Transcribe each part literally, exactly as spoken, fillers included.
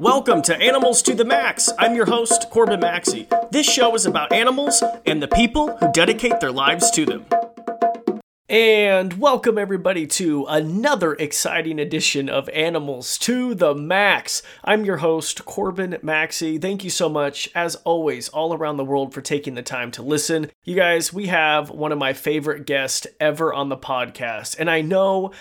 Welcome to Animals to the Max. I'm your host, Corbin Maxey. This show is about animals and the people who dedicate their lives to them. And welcome everybody to another exciting edition of Animals to the Max. I'm your host, Corbin Maxey. Thank you so much, as always, all around the world for taking the time to listen. You guys, we have one of my favorite guests ever on the podcast, and I know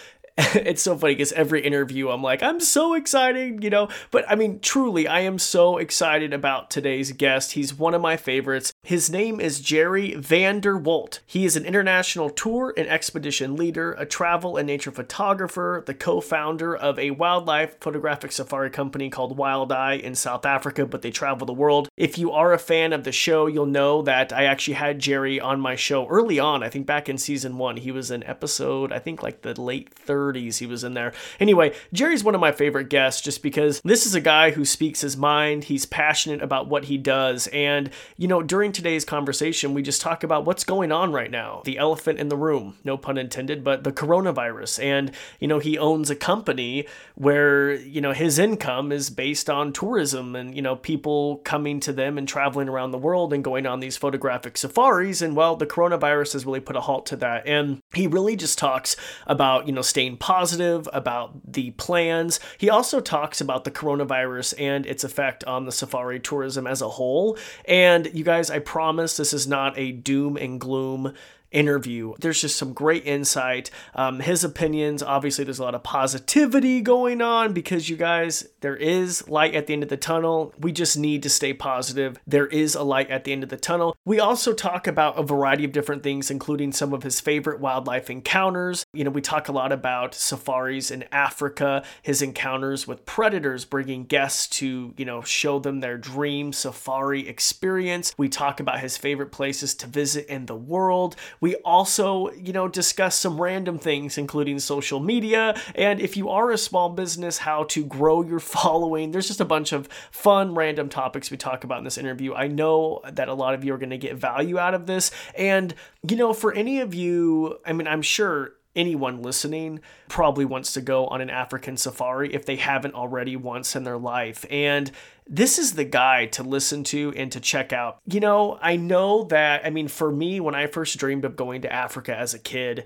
it's so funny because every interview I'm like, I'm so excited, you know, but I mean, truly, I am so excited about today's guest. He's one of my favorites. His name is Gerry van der Walt. He is an international tour and expedition leader, a travel and nature photographer, the co-founder of a wildlife photographic safari company called Wild Eye in South Africa, but they travel the world. If you are a fan of the show, you'll know that I actually had Gerry on my show early on. I think back in season one, he was in episode, I think like the late third. He was in there. Anyway, Gerry's one of my favorite guests just because this is a guy who speaks his mind. He's passionate about what he does. And, you know, during today's conversation, we just talk about what's going on right now. The elephant in the room, no pun intended, but the coronavirus. And, you know, he owns a company where, you know, his income is based on tourism and, you know, people coming to them and traveling around the world and going on these photographic safaris. And, well, the coronavirus has really put a halt to that. And he really just talks about, you know, staying positive about the plans. He also talks about the coronavirus and its effect on the safari tourism as a whole. And you guys, I promise this is not a doom and gloom interview. There's just some great insight. Um, his opinions, obviously there's a lot of positivity going on because you guys, there is light at the end of the tunnel. We just need to stay positive. There is a light at the end of the tunnel. We also talk about a variety of different things, including some of his favorite wildlife encounters. You know, we talk a lot about safaris in Africa, his encounters with predators, bringing guests to, you know, show them their dream safari experience. We talk about his favorite places to visit in the world. We also, you know, discuss some random things, including social media. And if you are a small business, how to grow your following. There's just a bunch of fun, random topics we talk about in this interview. I know that a lot of you are going to get value out of this. And, you know, for any of you, I mean, I'm sure anyone listening probably wants to go on an African safari if they haven't already once in their life. And this is the guy to listen to and to check out. You know, I know that, I mean, for me, when I first dreamed of going to Africa as a kid,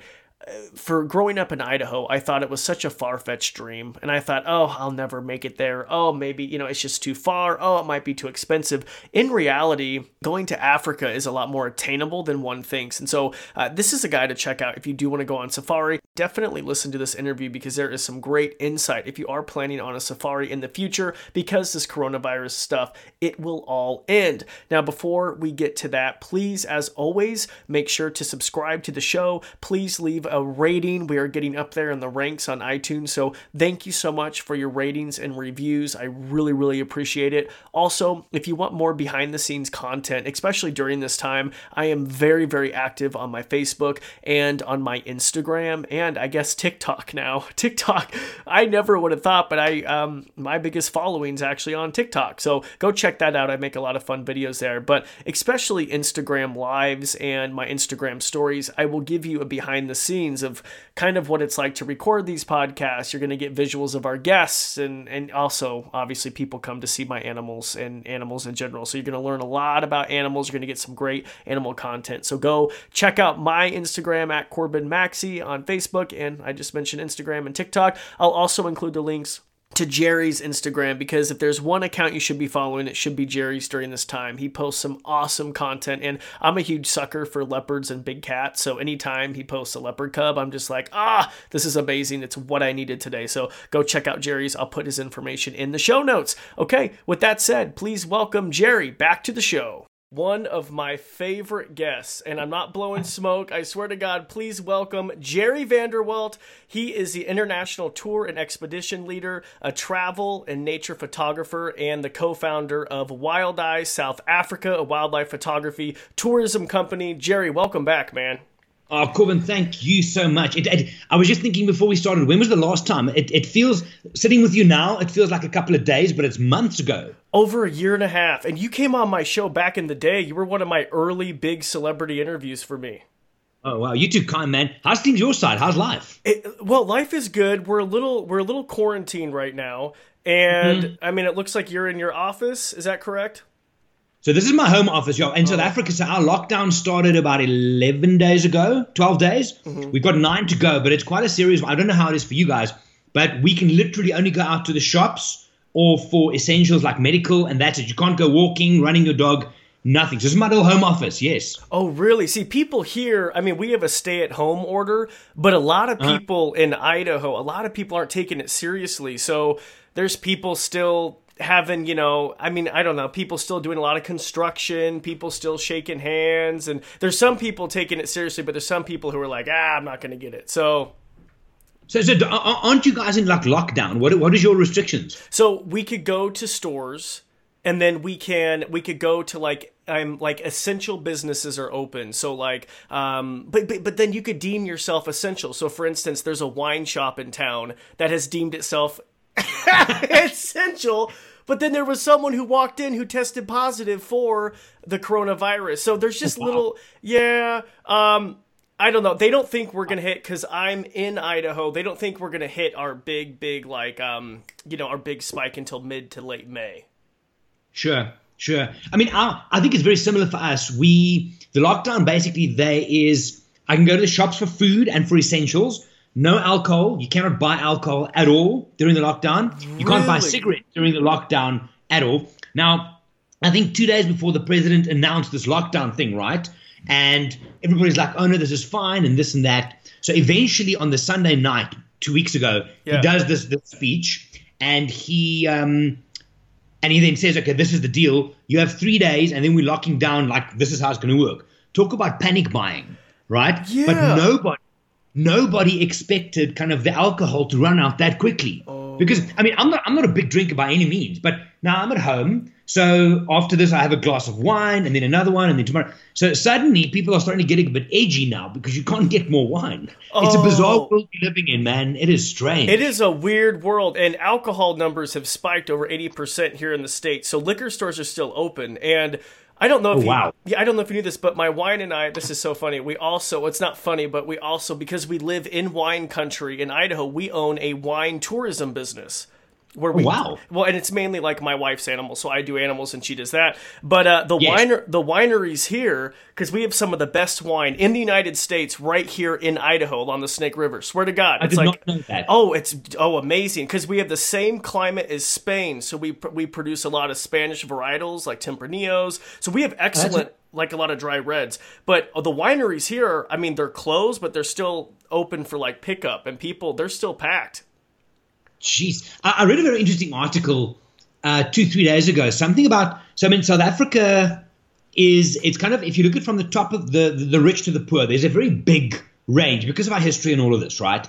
for growing up in Idaho, I thought it was such a far-fetched dream. And I thought, oh, I'll never make it there. Oh, maybe, you know, it's just too far. Oh, it might be too expensive. In reality, going to Africa is a lot more attainable than one thinks. And so uh, this is a guy to check out if you do want to go on safari. Definitely listen to this interview because there is some great insight if you are planning on a safari in the future, because this coronavirus stuff, it will all end. Now, before we get to that, please, as always, make sure to subscribe to the show. Please leave a rating. We are getting up there in the ranks on iTunes. So thank you so much for your ratings and reviews. I really, really appreciate it. Also, if you want more behind the scenes content, especially during this time, I am very, very active on my Facebook and on my Instagram and I guess TikTok now. TikTok, I never would have thought, but I um, my biggest following is actually on TikTok. So go check that out. I make a lot of fun videos there, but especially Instagram lives and my Instagram stories. I will give you a behind the scenes of kind of what it's like to record these podcasts. You're going to get visuals of our guests, and, and also, obviously, people come to see my animals and animals in general. So you're going to learn a lot about animals. You're going to get some great animal content. So go check out my Instagram at Corbin Maxey on Facebook. And I just mentioned Instagram and TikTok. I'll also include the links to Gerry's Instagram, because if there's one account you should be following, it should be Gerry's during this time. He posts some awesome content, and I'm a huge sucker for leopards and big cats. So anytime he posts a leopard cub, I'm just like, ah, this is amazing. It's what I needed today. So go check out Gerry's. I'll put his information in the show notes. Okay, with that said, please welcome Gerry back to the show. One of my favorite guests, and I'm not blowing smoke, I swear to God, please welcome Gerry van der Walt. He is the international tour and expedition leader, a travel and nature photographer, and the co-founder of Wild Eye South Africa, a wildlife photography tourism company. Gerry, welcome back, man. Oh, Corbin, thank you so much. It, it, I was just thinking before we started, when was the last time? It, it feels, sitting with you now, it feels like a couple of days, but it's months ago. Over a year and a half. And you came on my show back in the day. You were one of my early big celebrity interviews for me. Oh, wow. You too kind, man. How's things your side? How's life? It, well, life is good. We're a little, we're a little quarantined right now. And mm-hmm. I mean, it looks like you're in your office. Is that correct? So this is my home office, y'all, in South Africa. So our lockdown started about eleven days ago, twelve days. Mm-hmm. We've got nine to go, but it's quite a serious one. I don't know how it is for you guys, but we can literally only go out to the shops or for essentials like medical, and that's it. You can't go walking, running your dog, nothing. So this is my little home office, yes. Oh, really? See, people here, I mean, we have a stay-at-home order, but a lot of people uh-huh. in Idaho, a lot of people aren't taking it seriously. So there's people still having, you know, I mean, I don't know, people still doing a lot of construction, people still shaking hands, and there's some people taking it seriously, but there's some people who are like, ah, I'm not going to get it. So, so, so aren't you guys in like lockdown? What what is your restrictions? So we could go to stores, and then we can we could go to like I'm um, like essential businesses are open. So like, um, but, but but then you could deem yourself essential. So for instance, there's a wine shop in town that has deemed itself essential, but then there was someone who walked in who tested positive for the coronavirus. So there's just wow. little, yeah. Um, I don't know. They don't think we're gonna hit because I'm in Idaho. They don't think we're gonna hit our big, big like, um, you know, our big spike until mid to late May. Sure, sure. I mean, I, I think it's very similar for us. We the lockdown basically there is I can go to the shops for food and for essentials. No alcohol. You cannot buy alcohol at all during the lockdown. You really? Can't buy cigarettes during the lockdown at all. Now, I think two days before the president announced this lockdown thing, right? And everybody's like, oh, no, this is fine and this and that. So eventually on the Sunday night, two weeks ago, yeah. he does this, this speech and he um, and he then says, okay, this is the deal. You have three days and then we're locking down like this is how it's going to work. Talk about panic buying, right? Yeah. But nobody. Nobody expected kind of the alcohol to run out that quickly oh. because I mean I'm not I'm not a big drinker by any means, but now I'm at home, so after this I have a glass of wine and then another one and then tomorrow. So suddenly people are starting to get a bit edgy now because you can't get more wine. Oh. It's a bizarre world you're living in, man. It is strange. It is a weird world, and alcohol numbers have spiked over eighty percent here in the States. So liquor stores are still open, and I don't know if oh, wow. you, yeah, I don't know if you knew this, but my wine and I, this is so funny. We also, it's not funny, but we also, because we live in wine country in Idaho, we own a wine tourism business where we, oh, wow. well, and it's mainly like my wife's animals. So I do animals and she does that. But uh, the yes. winer, the wineries here, because we have some of the best wine in the United States right here in Idaho along the Snake River. Swear to God. I it's did like, not know that. Oh, it's, oh, amazing. Because we have the same climate as Spain. So we, we produce a lot of Spanish varietals like Tempranillos. So we have excellent, oh, a- like a lot of dry reds. But the wineries here, I mean, they're closed, but they're still open for like pickup and people, they're still packed. Jeez, I read a very interesting article uh, two, three days ago, something about, so I mean, South Africa is, it's kind of, if you look at from the top of the, the, the rich to the poor, there's a very big range because of our history and all of this, right?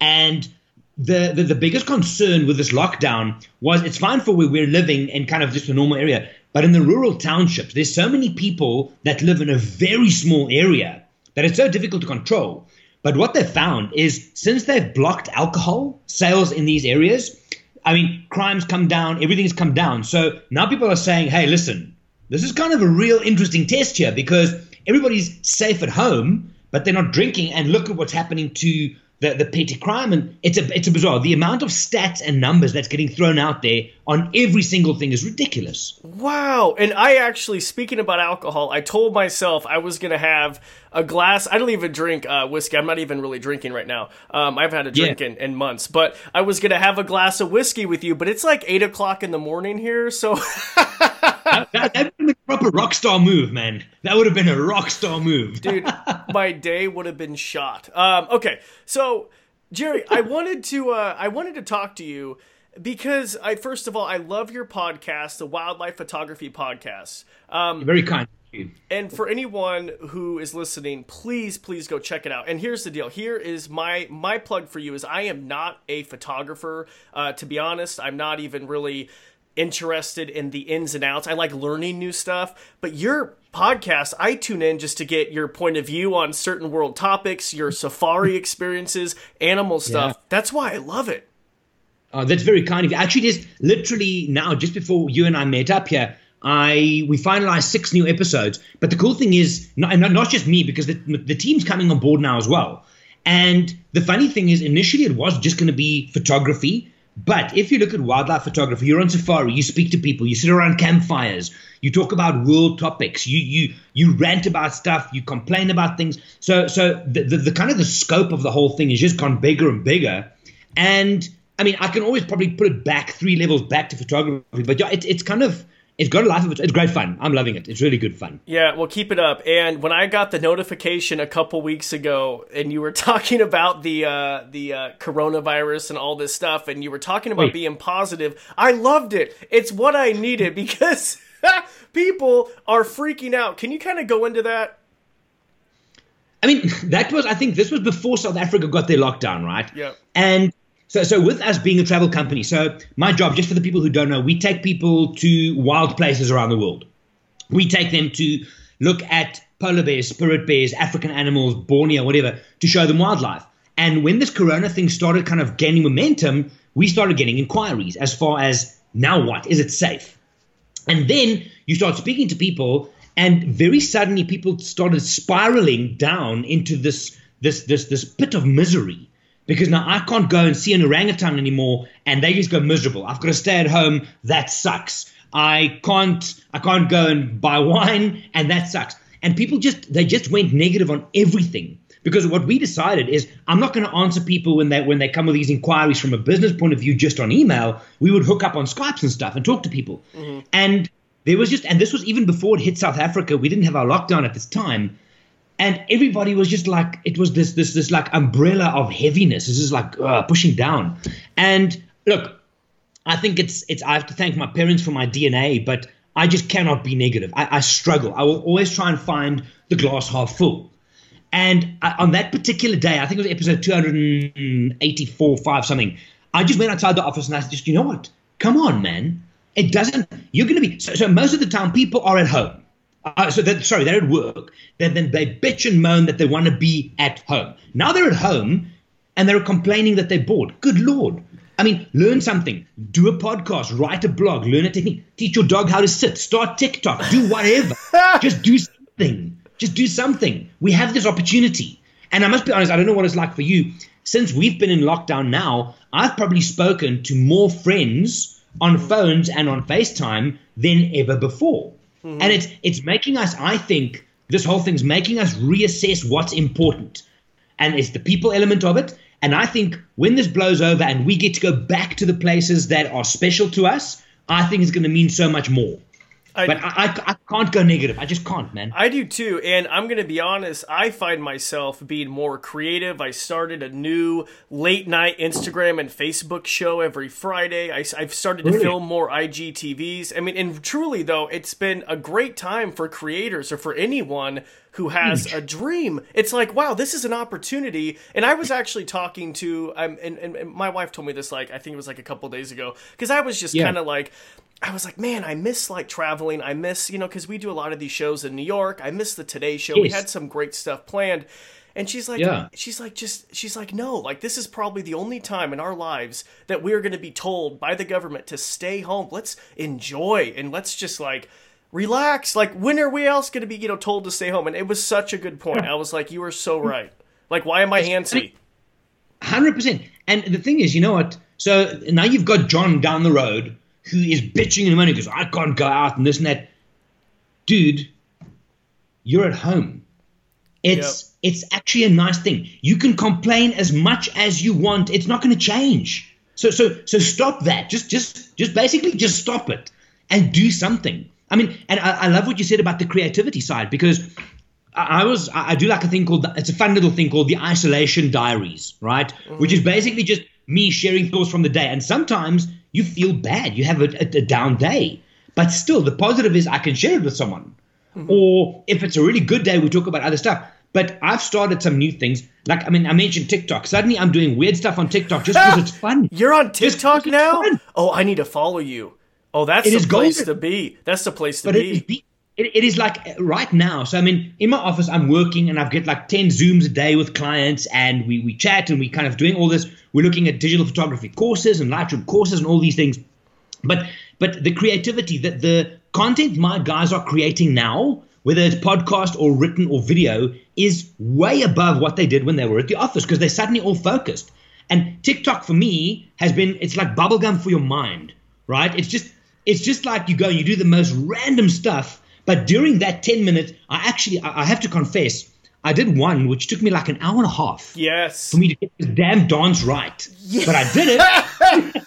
And the, the, the biggest concern with this lockdown was it's fine for where we're living and kind of just a normal area, but in the rural townships, there's so many people that live in a very small area that it's so difficult to control. But what they found is since they've blocked alcohol sales in these areas, I mean, crimes come down, everything's come down. So now people are saying, hey, listen, this is kind of a real interesting test here because everybody's safe at home, but they're not drinking. And look at what's happening to the, the petty crime. And it's a, it's a bizarre. The amount of stats and numbers that's getting thrown out there on every single thing is ridiculous. Wow. And I actually, speaking about alcohol, I told myself I was going to have a glass. I don't even drink uh, whiskey. I'm not even really drinking right now. Um, I've had a drink yeah. in, in months, but I was going to have a glass of whiskey with you, but it's like eight o'clock in the morning here. So that, that would have been a proper rock star move, man. That would have been a rock star move. Dude, my day would have been shot. Um, okay. So Gerry, I wanted to, uh, I wanted to talk to you because I, first of all, I love your podcast, the Wildlife Photography Podcast. Um, You're very kind. And for anyone who is listening, please, please go check it out. And here's the deal. Here is my my plug for you is I am not a photographer. Uh, to be honest, I'm not even really interested in the ins and outs. I like learning new stuff. But your podcast, I tune in just to get your point of view on certain world topics, your safari experiences, animal stuff. Yeah. That's why I love it. Oh, that's very kind of you. Actually, just literally now, just before you and I met up here, I we finalized six new episodes, but the cool thing is, not, not, not just me, because the, the team's coming on board now as well. And the funny thing is, initially it was just going to be photography, But if you look at wildlife photography, you're on safari, you speak to people, you sit around campfires, you talk about world topics, you you you rant about stuff, you complain about things. So so the, the, the kind of the scope of the whole thing has just gone bigger and bigger. And I mean, I can always probably put it back three levels back to photography, but yeah, it, it's kind of it's got a life of its. It's great fun. I'm loving it. It's really good fun. Yeah, well, keep it up. And when I got the notification a couple weeks ago, and you were talking about the uh, the uh, coronavirus and all this stuff, and you were talking about Wait. being positive, I loved it. It's what I needed because people are freaking out. Can you kind of go into that? I mean, that was. I think this was before South Africa got their lockdown, right? Yeah. And So, so with us being a travel company, so my job, just for the people who don't know, we take people to wild places around the world. We take them to look at polar bears, spirit bears, African animals, Borneo, whatever, to show them wildlife. And when this corona thing started kind of gaining momentum, we started getting inquiries as far as, now what? Is it safe? And then you start speaking to people, and very suddenly people started spiraling down into this this this this pit of misery. Because now I can't go and see an orangutan anymore, and they just go miserable. I've got to stay at home. That sucks. I can't. I can't go and buy wine, and that sucks. And people just they just went negative on everything. Because what we decided is, I'm not going to answer people when they when they come with these inquiries from a business point of view just on email. We would hook up on Skypes and stuff and talk to people. Mm-hmm. And there was just and this was even before it hit South Africa. We didn't have our lockdown at this time. And everybody was just like, it was this this this like umbrella of heaviness. This is like uh, pushing down. And look, I think it's it's. I have to thank my parents for my D N A, but I just cannot be negative. I, I struggle. I will always try and find the glass half full. And I, on that particular day, I think it was episode two eighty-four, five something. I just went outside the office and I said, just you know what? Come on, man. It doesn't. You're going to be so, so. Most of the time, people are at home. Uh, so that, sorry, they're at work. Then, then they bitch and moan that they want to be at home. Now they're at home and they're complaining that they're bored. Good Lord. I mean, learn something. Do a podcast. Write a blog. Learn a technique. Teach your dog how to sit. Start TikTok. Do whatever. Just do something. Just do something. We have this opportunity. And I must be honest, I don't know what it's like for you. Since we've been in lockdown now, I've probably spoken to more friends on phones and on FaceTime than ever before. Mm-hmm. And it's it's making us, I think, this whole thing's making us reassess what's important. And it's the people element of it. And I think when this blows over and we get to go back to the places that are special to us, I think it's going to mean so much more. I, but I, I, I can't go negative. I just can't, man. I do too. And I'm going to be honest, I find myself being more creative. I started a new late night Instagram and Facebook show every Friday. I, I've started really? to film more I G T Vs. I mean, and truly though, it's been a great time for creators or for anyone who has a dream. It's like, wow, this is an opportunity. And I was actually talking to, um, and, and my wife told me this, like, I think it was like a couple days ago, because I was just yeah. kind of like, I was like, man, I miss like traveling. I miss, you know, because we do a lot of these shows in New York. I miss the Today Show. Yes. We had some great stuff planned. And she's like, yeah. she's like, just, she's like, no, like, this is probably the only time in our lives that we're going to be told by the government to stay home. Let's enjoy. And let's just like, relax. Like, when are we else going to be, you know, told to stay home? And it was such a good point. I was like, you are so right. Like, why am I antsy? one hundred percent. And the thing is, you know what? So now you've got John down the road who is bitching and moaning because I can't go out and this and that. Dude, you're at home. It's yep. it's actually a nice thing. You can complain as much as you want. It's not going to change. So so so stop that. Just just just basically just stop it and do something. I mean, and I, I love what you said about the creativity side, because I, I was I, I do like a thing called the, it's a fun little thing called the Isolation Diaries, right? Mm-hmm. Which is basically just me sharing thoughts from the day. And sometimes you feel bad. You have a, a, a down day. But still, the positive is I can share it with someone. Mm-hmm. Or if it's a really good day, we talk about other stuff. But I've started some new things. Like, I mean, I mentioned TikTok. Suddenly I'm doing weird stuff on TikTok just because ah, it's fun. You're on TikTok now? Oh, I need to follow you. Oh, that's the place to be. That's the place to be. It, it is like right now. So, I mean, in my office, I'm working and I've got like ten Zooms a day with clients, and we, we chat and we kind of doing all this. We're looking at digital photography courses and Lightroom courses and all these things. But but the creativity, that the content my guys are creating now, whether it's podcast or written or video, is way above what they did when they were at the office, because they're suddenly all focused. And TikTok for me has been, it's like bubblegum for your mind, right? It's just, it's just like you go and you do the most random stuff. But during that ten minutes, I actually, I have to confess, I did one which took me like an hour and a half. Yes. For me to get this damn dance right. Yes. But I did it.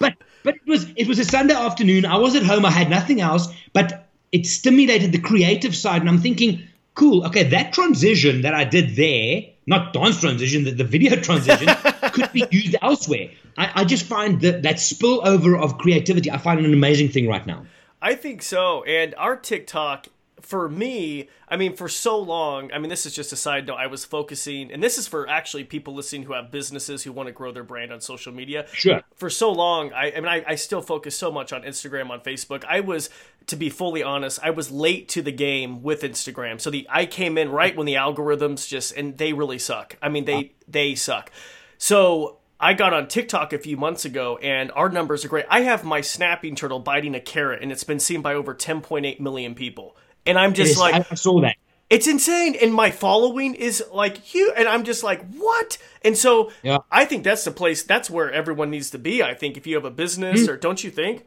but but it was it was a Sunday afternoon. I was at home. I had nothing else. But it stimulated the creative side. And I'm thinking, cool, okay, that transition that I did there, not dance transition, the, the video transition, could be used elsewhere. I, I just find that, that spillover of creativity, I find an amazing thing right now. I think so. And our TikTok, for me, I mean, for so long, I mean, this is just a side note, I was focusing, and this is for actually people listening who have businesses who want to grow their brand on social media. Sure. For so long, I, I mean, I, I still focus so much on Instagram, on Facebook. I was, to be fully honest, I was late to the game with Instagram. So the I came in right when the algorithms just, and they really suck. I mean, they they suck. So I got on TikTok a few months ago, and our numbers are great. I have my snapping turtle biting a carrot, and it's been seen by over ten point eight million people. And I'm just is, like, I saw that. It's insane. And my following is like huge. And I'm just like, what? And so yeah. I think that's the place, that's where everyone needs to be. I think if you have a business mm. or don't you think? one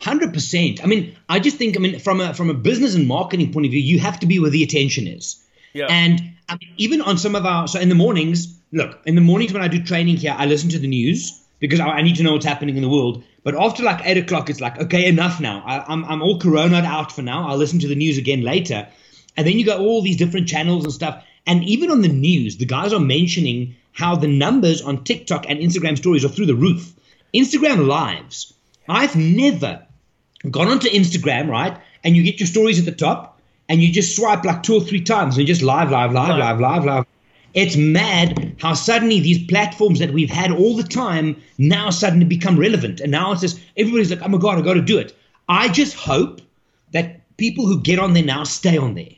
hundred percent. I mean, I just think, I mean, from a, from a business and marketing point of view, you have to be where the attention is. Yeah. And I mean, even on some of our, so in the mornings, look, in the mornings when I do training here, I listen to the news because I, I need to know what's happening in the world. But after like eight o'clock, it's like, okay, enough now. I, I'm I'm all corona'd out for now. I'll listen to the news again later. And then you got all these different channels and stuff. And even on the news, the guys are mentioning how the numbers on TikTok and Instagram stories are through the roof. Instagram lives. I've never gone onto Instagram, right? And you get your stories at the top and you just swipe like two or three times and just live, live, live, live, live, live. It's mad how suddenly these platforms that we've had all the time now suddenly become relevant. And now it's just, everybody's like, oh my God, I got to do it. I just hope that people who get on there now stay on there.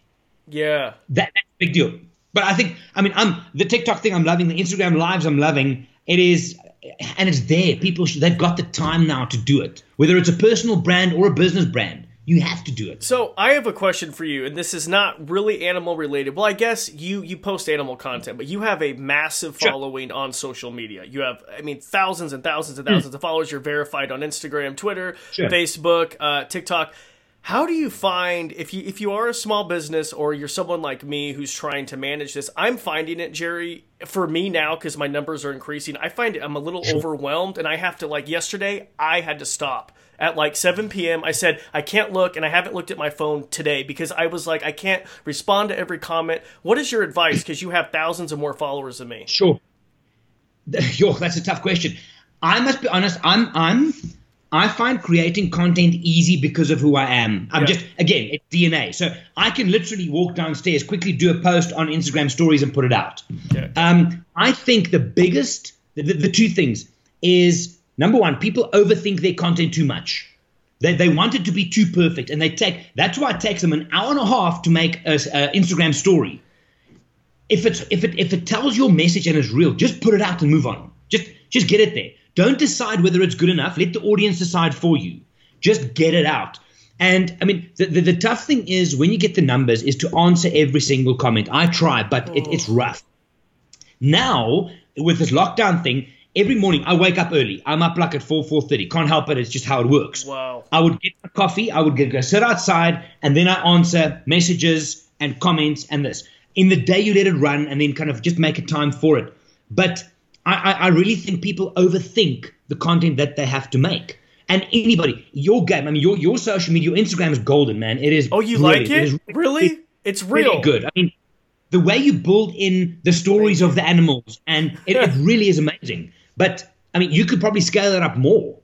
Yeah. That, that's a big deal. But I think, I mean, I'm the TikTok thing I'm loving, the Instagram lives I'm loving. It is, and it's there. People, they've got the time now to do it. Whether it's a personal brand or a business brand, you have to do it. So I have a question for you, and this is not really animal related. Well, I guess you, you post animal content, but you have a massive sure. following on social media. You have, I mean, thousands and thousands and thousands mm. of followers. You're verified on Instagram, Twitter, sure. Facebook, uh, TikTok. How do you find, if you if you are a small business or you're someone like me who's trying to manage this, I'm finding it, Gerry, for me now, because my numbers are increasing, I find I'm a little sure. overwhelmed, and I have to, like yesterday, I had to stop. At like seven p.m., I said, I can't look, and I haven't looked at my phone today because I was like, I can't respond to every comment. What is your advice? Because you have thousands of more followers than me. Sure. Yo, that's a tough question. I must be honest. I'm, I'm, I find creating content easy because of who I am. I'm yeah. just, again, it's D N A. So I can literally walk downstairs, quickly do a post on Instagram stories and put it out. Yeah. Um, I think the biggest, the, the, the two things is, number one, people overthink their content too much. They they want it to be too perfect, and they take. That's why it takes them an hour and a half to make an Instagram story. If it's if it if it tells your message and is real, just put it out and move on. Just just get it there. Don't decide whether it's good enough. Let the audience decide for you. Just get it out. And I mean, the the, the tough thing is when you get the numbers is to answer every single comment. I try, but oh. it, it's rough. Now with this lockdown thing. Every morning, I wake up early. I'm up like at four, four thirty. Can't help it. It's just how it works. Wow. I would get a coffee. I would get, go sit outside, and then I answer messages and comments and this. In the day, you let it run and then kind of just make a time for it. But I, I, I really think people overthink the content that they have to make. And anybody, your game, I mean, your your social media, your Instagram is golden, man. It is. Oh, you really, like it? It is really? really? It's real. Really good. I mean, the way you build in the stories of the animals, and it, it really is amazing. But, I mean, you could probably scale it up more.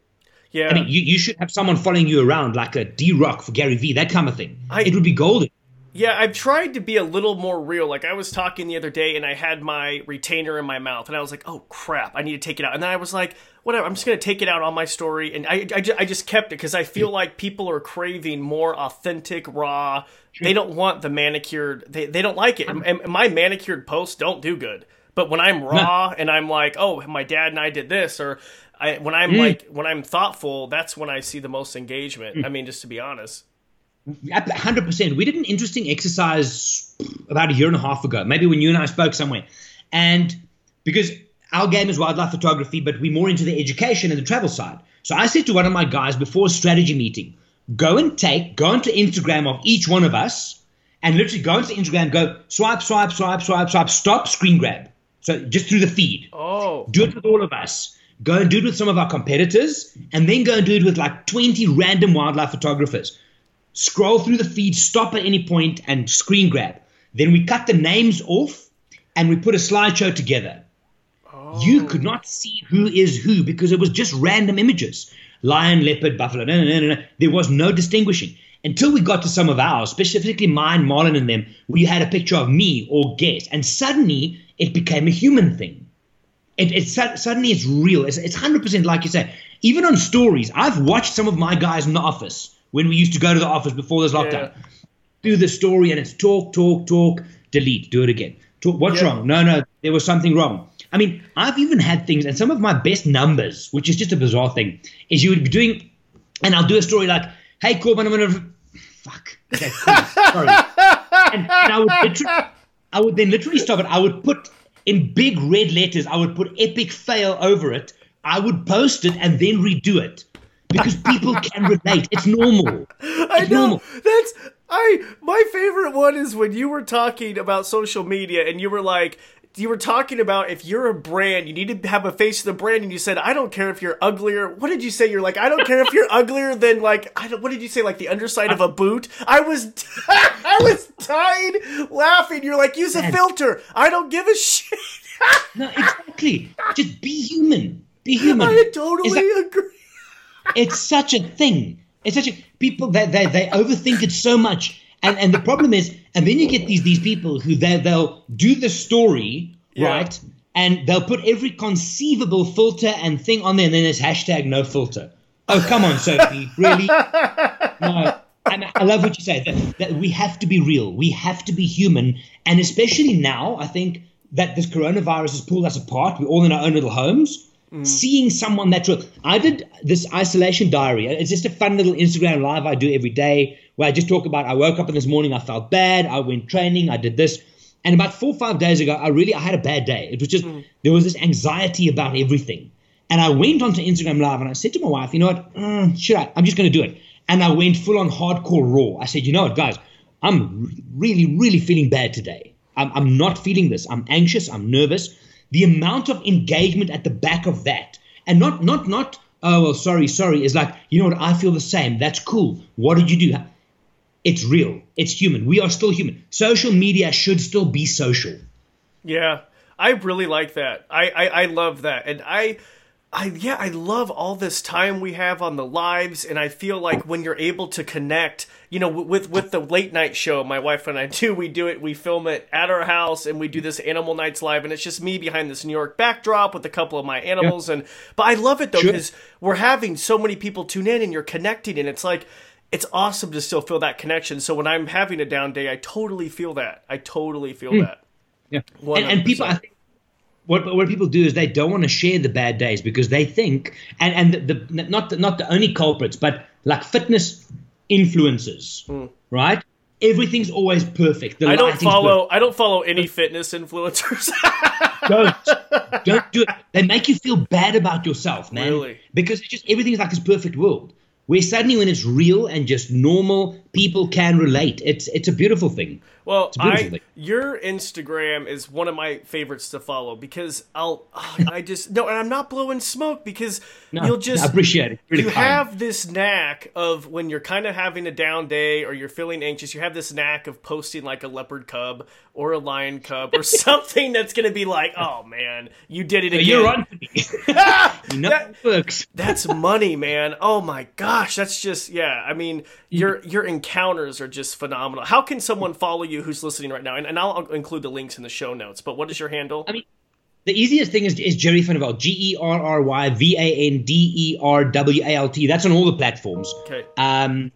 Yeah. I mean, you, you should have someone following you around, like a D-Rock for Gary Vee, that kind of thing. I, it would be golden. Yeah, I've tried to be a little more real. Like, I was talking the other day, and I had my retainer in my mouth. And I was like, oh, crap, I need to take it out. And then I was like, whatever, I'm just going to take it out on my story. And I, I, just, I just kept it because I feel like people are craving more authentic, raw. True. They don't want the manicured. They, they don't like it. And, and my manicured posts don't do good. But when I'm raw no. and I'm like, oh, my dad and I did this, or I, when I'm mm. like, when I'm thoughtful, that's when I see the most engagement. Mm. I mean, just to be honest. one hundred percent. We did an interesting exercise about a year and a half ago, maybe when you and I spoke somewhere. And because our game is wildlife photography, but we're more into the education and the travel side. So I said to one of my guys before a strategy meeting, go and take, go onto Instagram of each one of us and literally go onto Instagram, go swipe, swipe, swipe, swipe, swipe, stop, screen grab. So just through the feed. Oh. Do it with all of us. Go and do it with some of our competitors and then go and do it with like twenty random wildlife photographers. Scroll through the feed, stop at any point and screen grab. Then we cut the names off and we put a slideshow together. Oh. You could not see who is who because it was just random images. Lion, leopard, buffalo, no, no, no, no. There was no distinguishing. Until we got to some of ours, specifically mine, Marlon and them, where you had a picture of me or guest. And suddenly it became a human thing. It, it suddenly it's real. It's, it's one hundred percent like you say. Even on stories, I've watched some of my guys in the office when we used to go to the office before this lockdown. Yeah. Do the story and it's talk, talk, talk, delete, do it again. Talk, what's yeah. wrong? No, no, there was something wrong. I mean, I've even had things, and some of my best numbers, which is just a bizarre thing, is you would be doing, and I'll do a story like, hey, Corbin, I'm going to, fuck. Okay, sorry. sorry. And, and I, would literally, I would then literally stop it. I would put, in big red letters, I would put epic fail over it. I would post it and then redo it because people can relate. It's normal. It's I know. Normal. That's... I my favorite one is when you were talking about social media and you were like, you were talking about if you're a brand, you need to have a face of the brand. And you said, I don't care if you're uglier. What did you say? You're like, I don't care if you're uglier than like, I don't, what did you say? Like the underside of a boot. I was, I was dying laughing. You're like, use a filter. I don't give a shit. No, exactly. Just be human. Be human. I totally that, agree. It's such a thing. It's such a, people, they, they, they overthink it so much. And and the problem is, and then you get these these people who they, they'll do the story, yeah. right? And they'll put every conceivable filter and thing on there, and then there's hashtag no filter. Oh, come on, Sophie, really? No. And I love what you say, that, that we have to be real. We have to be human. And especially now, I think that this coronavirus has pulled us apart. We're all in our own little homes. Mm. Seeing someone that's real. I did this isolation diary. It's just a fun little Instagram live I do every day where I just talk about I woke up in this morning, I felt bad, I went training, I did this. And about four or five days ago, I really, I had a bad day. It was just, mm. there was this anxiety about everything. And I went onto Instagram live and I said to my wife, you know what, mm, should I? I'm just going to do it. And I went full on hardcore raw. I said, you know what, guys, I'm really, really feeling bad today. I'm, I'm not feeling this. I'm anxious. I'm nervous. The amount of engagement at the back of that, and not, not, not, oh, well, sorry, sorry, is like, you know what, I feel the same. That's cool. What did you do? It's real. It's human. We are still human. Social media should still be social. Yeah, I really like that. I, I, I love that. And I... I, yeah, I love all this time we have on the lives, and I feel like when you're able to connect, you know, with with the late night show, my wife and I do, we do it, we film it at our house, and we do this Animal Nights Live, and it's just me behind this New York backdrop with a couple of my animals, yeah. and but I love it, though, because sure. we're having so many people tune in, and you're connecting, and it's like, it's awesome to still feel that connection, so when I'm having a down day, I totally feel that. I totally feel mm. that. Yeah, and, and people, I think, What what people do is they don't want to share the bad days because they think, and, and the, the not the, not the only culprits, but like fitness influencers, mm. right? Everything's always perfect. The I don't follow. Perfect. I don't follow any fitness influencers. don't don't do it. They make you feel bad about yourself, man. Really? Because it's just everything's like this perfect world where suddenly when it's real and just normal, people can relate. It's it's a beautiful thing. Well, beautiful I, thing. Your Instagram is one of my favorites to follow because I'll, I just, no, and I'm not blowing smoke because no, you'll just, I appreciate it. Really you kind. Have this knack of when you're kind of having a down day or you're feeling anxious, you have this knack of posting like a leopard cub or a lion cub or something that's going to be like, oh man, you did it again. You're on to me. You know that, it works. That's money, man. Oh my gosh. That's just, yeah. I mean, your, your encounters are just phenomenal. How can someone follow you who's listening right now? And, and I'll include the links in the show notes, but what is your handle? I mean, the easiest thing is, is Gerry van der Walt, G E R R Y V A N D E R W A L T. That's on all the platforms. Okay. Um,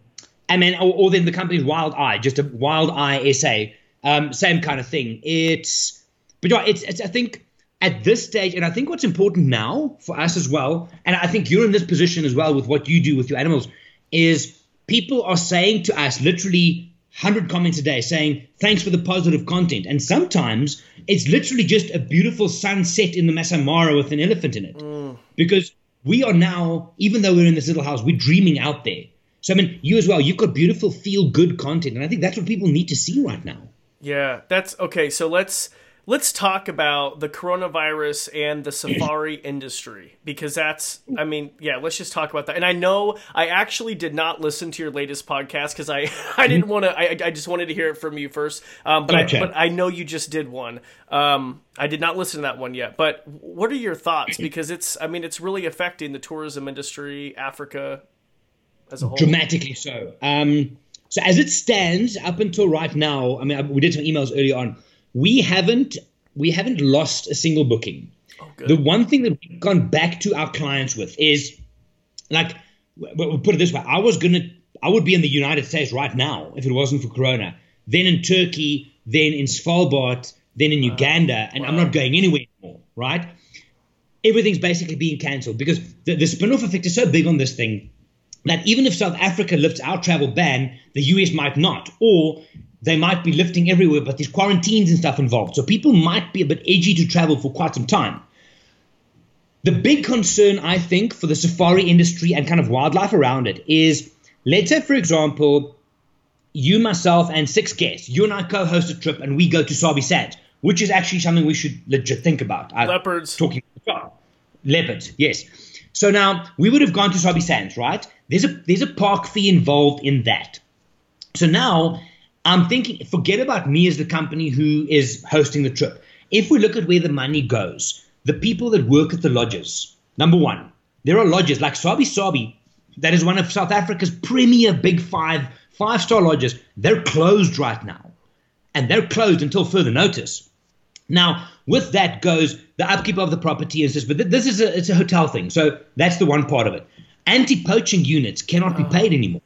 and then, or, or then the company's Wild Eye, just a Wild Eye S A. Um, same kind of thing. It's, but yeah, it's, it's, I think at this stage, and I think what's important now for us as well, and I think you're in this position as well with what you do with your animals, is people are saying to us literally, one hundred comments a day saying, thanks for the positive content. And sometimes it's literally just a beautiful sunset in the Maasai Mara with an elephant in it. Mm. Because we are now, even though we're in this little house, we're dreaming out there. So, I mean, you as well, you've got beautiful feel-good content. And I think that's what people need to see right now. Yeah, that's okay. So let's let's talk about the coronavirus and the safari industry, because that's, I mean, yeah, let's just talk about that. And I know I actually did not listen to your latest podcast because I, I didn't want to, I, I just wanted to hear it from you first. Um, but, okay. I, but I know you just did one. Um, I did not listen to that one yet. But what are your thoughts? Because it's, I mean, it's really affecting the tourism industry, Africa as a whole. Dramatically so. Um So as it stands, up until right now, I mean, we did some emails earlier on. We haven't we haven't lost a single booking. Oh, the one thing that we've gone back to our clients with is, like, we'll put it this way: I was gonna, I would be in the United States right now if it wasn't for Corona. Then in Turkey, then in Svalbard, then in Uganda, and wow. I'm not going anywhere anymore. Right? Everything's basically being cancelled because the, the spin-off effect is so big on this thing. That even if South Africa lifts our travel ban, the U S might not, or they might be lifting everywhere, but there's quarantines and stuff involved. So people might be a bit edgy to travel for quite some time. The big concern, I think, for the safari industry and kind of wildlife around it is, let's say, for example, you, myself, and six guests, you and I co-host a trip and we go to Sabi Sands, which is actually something we should legit think about. Leopards. I'm talking about leopards, yes. So now we would have gone to Sabi Sands, right? There's a there's a park fee involved in that. So now I'm thinking, forget about me as the company who is hosting the trip. If we look at where the money goes, the people that work at the lodges, number one, there are lodges like Sabi Sabi, that is one of South Africa's premier big five, five-star lodges. They're closed right now, and they're closed until further notice. Now, with that goes the upkeep of the property and this, but th- this is a, it's a hotel thing. So that's the one part of it. Anti-poaching units cannot be paid anymore,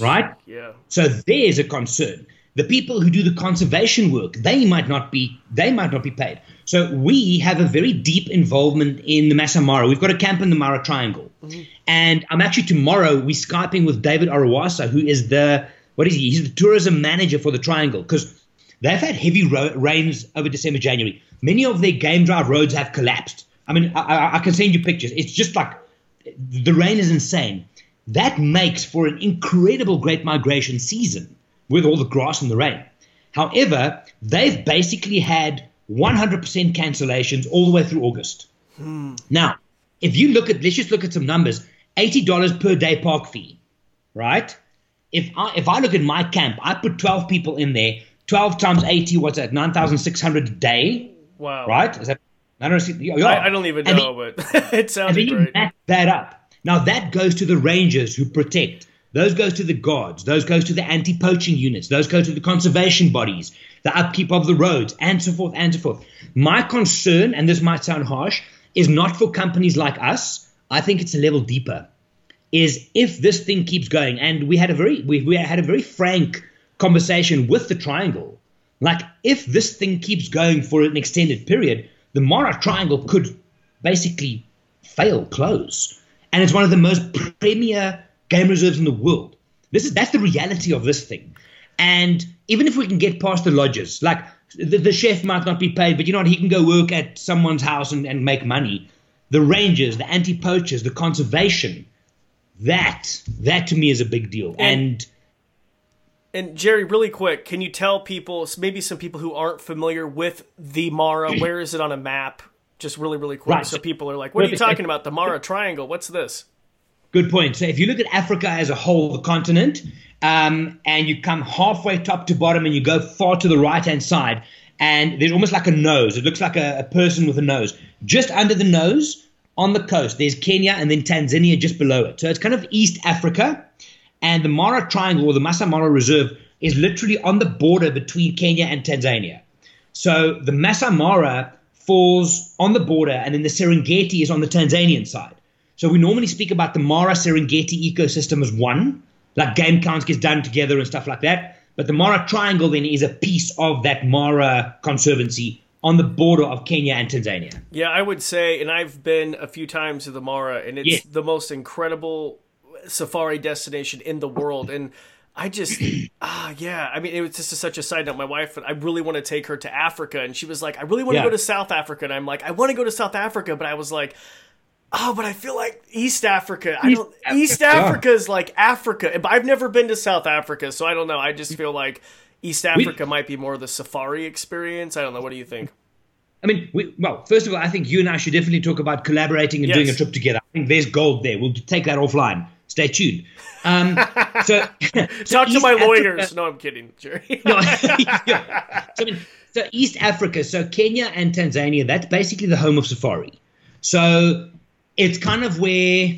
right? Yeah. So there's a concern. The people who do the conservation work, they might not be, they might not be paid. So we have a very deep involvement in the Maasai Mara. We've got a camp in the Mara Triangle. Mm-hmm. And I'm actually tomorrow, we're Skyping with David Arawasa, who is the, what is he? He's the tourism manager for the Triangle, because they've had heavy ro- rains over December, January. Many of their game drive roads have collapsed. I mean, I, I, I can send you pictures. It's just like the rain is insane. That makes for an incredible great migration season with all the grass and the rain. However, they've basically had one hundred percent cancellations all the way through August. Hmm. Now, if you look at, let's just look at some numbers, eighty dollars per day park fee, right? If I, if I look at my camp, I put twelve people in there. twelve times eighty, what's that? nine thousand six hundred a day. Wow. Right? Is that, I, don't see, yeah. I, I don't even and know, the, but it sounds great. And back that up. Now, that goes to the rangers who protect. Those goes to the guards. Those goes to the anti-poaching units. Those go to the conservation bodies, the upkeep of the roads, and so forth, and so forth. My concern, and this might sound harsh, is not for companies like us. I think it's a level deeper. Is if this thing keeps going, and we had a very we, we had a very frank conversation with the Triangle, like if this thing keeps going for an extended period, the Mara Triangle could basically fail, close. And it's one of the most premier game reserves in the world. This is That's the reality of this thing. And even if we can get past the lodges, like the, the chef might not be paid, but you know what, he can go work at someone's house and, and make money. The rangers, the anti-poachers, the conservation, that, that to me is a big deal. And... And Gerry, really quick, can you tell people, maybe some people who aren't familiar with the Mara, where is it on a map? Just really, really quick. Right. So people are like, what are you talking about? The Mara Triangle, what's this? Good point. So if you look at Africa as a whole, the continent, um, and you come halfway top to bottom and you go far to the right-hand side, and there's almost like a nose. It looks like a, a person with a nose. Just under the nose, on the coast, there's Kenya and then Tanzania just below it. So it's kind of East Africa. And the Mara Triangle, or the Maasai Mara Reserve, is literally on the border between Kenya and Tanzania. So the Maasai Mara falls on the border, and then the Serengeti is on the Tanzanian side. So we normally speak about the Mara-Serengeti ecosystem as one, like game counts gets done together and stuff like that. But the Mara Triangle then is a piece of that Mara Conservancy on the border of Kenya and Tanzania. Yeah, I would say, and I've been a few times to the Mara, and it's yes. the most incredible safari destination in the world. And I just, ah, uh, yeah. I mean, it was just a, such a side note. My wife, I really want to take her to Africa. And she was like, I really want to yeah. go to South Africa. And I'm like, I want to go to South Africa. But I was like, oh, but I feel like East Africa. I don't, East, East Africa yeah. is like Africa. I've never been to South Africa. So I don't know. I just feel like East Africa we, might be more of the safari experience. I don't know. What do you think? I mean, we, well, first of all, I think you and I should definitely talk about collaborating and yes. doing a trip together. I think there's gold there. We'll take that offline. Stay tuned. Um, so, Talk so to East my Africa, lawyers. No, I'm kidding, Jerry. no, yeah. so, I mean, so East Africa, so Kenya and Tanzania, that's basically the home of safari. So it's kind of where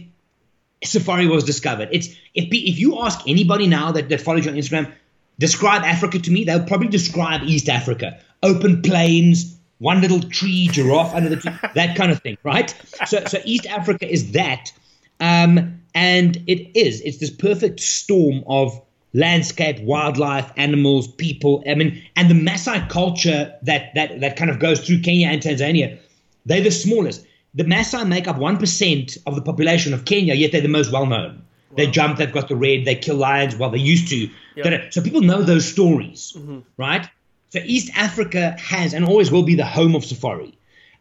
safari was discovered. It's if if you ask anybody now that, that follows you on Instagram, describe Africa to me, they'll probably describe East Africa. Open plains, one little tree, giraffe under the tree, that kind of thing, right? So, so East Africa is that. Um, and it is. It's this perfect storm of landscape, wildlife, animals, people. I mean, and the Maasai culture that that that kind of goes through Kenya and Tanzania, they're the smallest. The Maasai make up one percent of the population of Kenya, yet they're the most well-known. Wow. They jump, they've got the red, they kill lions, well, they used to. Yep. So people know those stories, mm-hmm. right? So East Africa has and always will be the home of safari.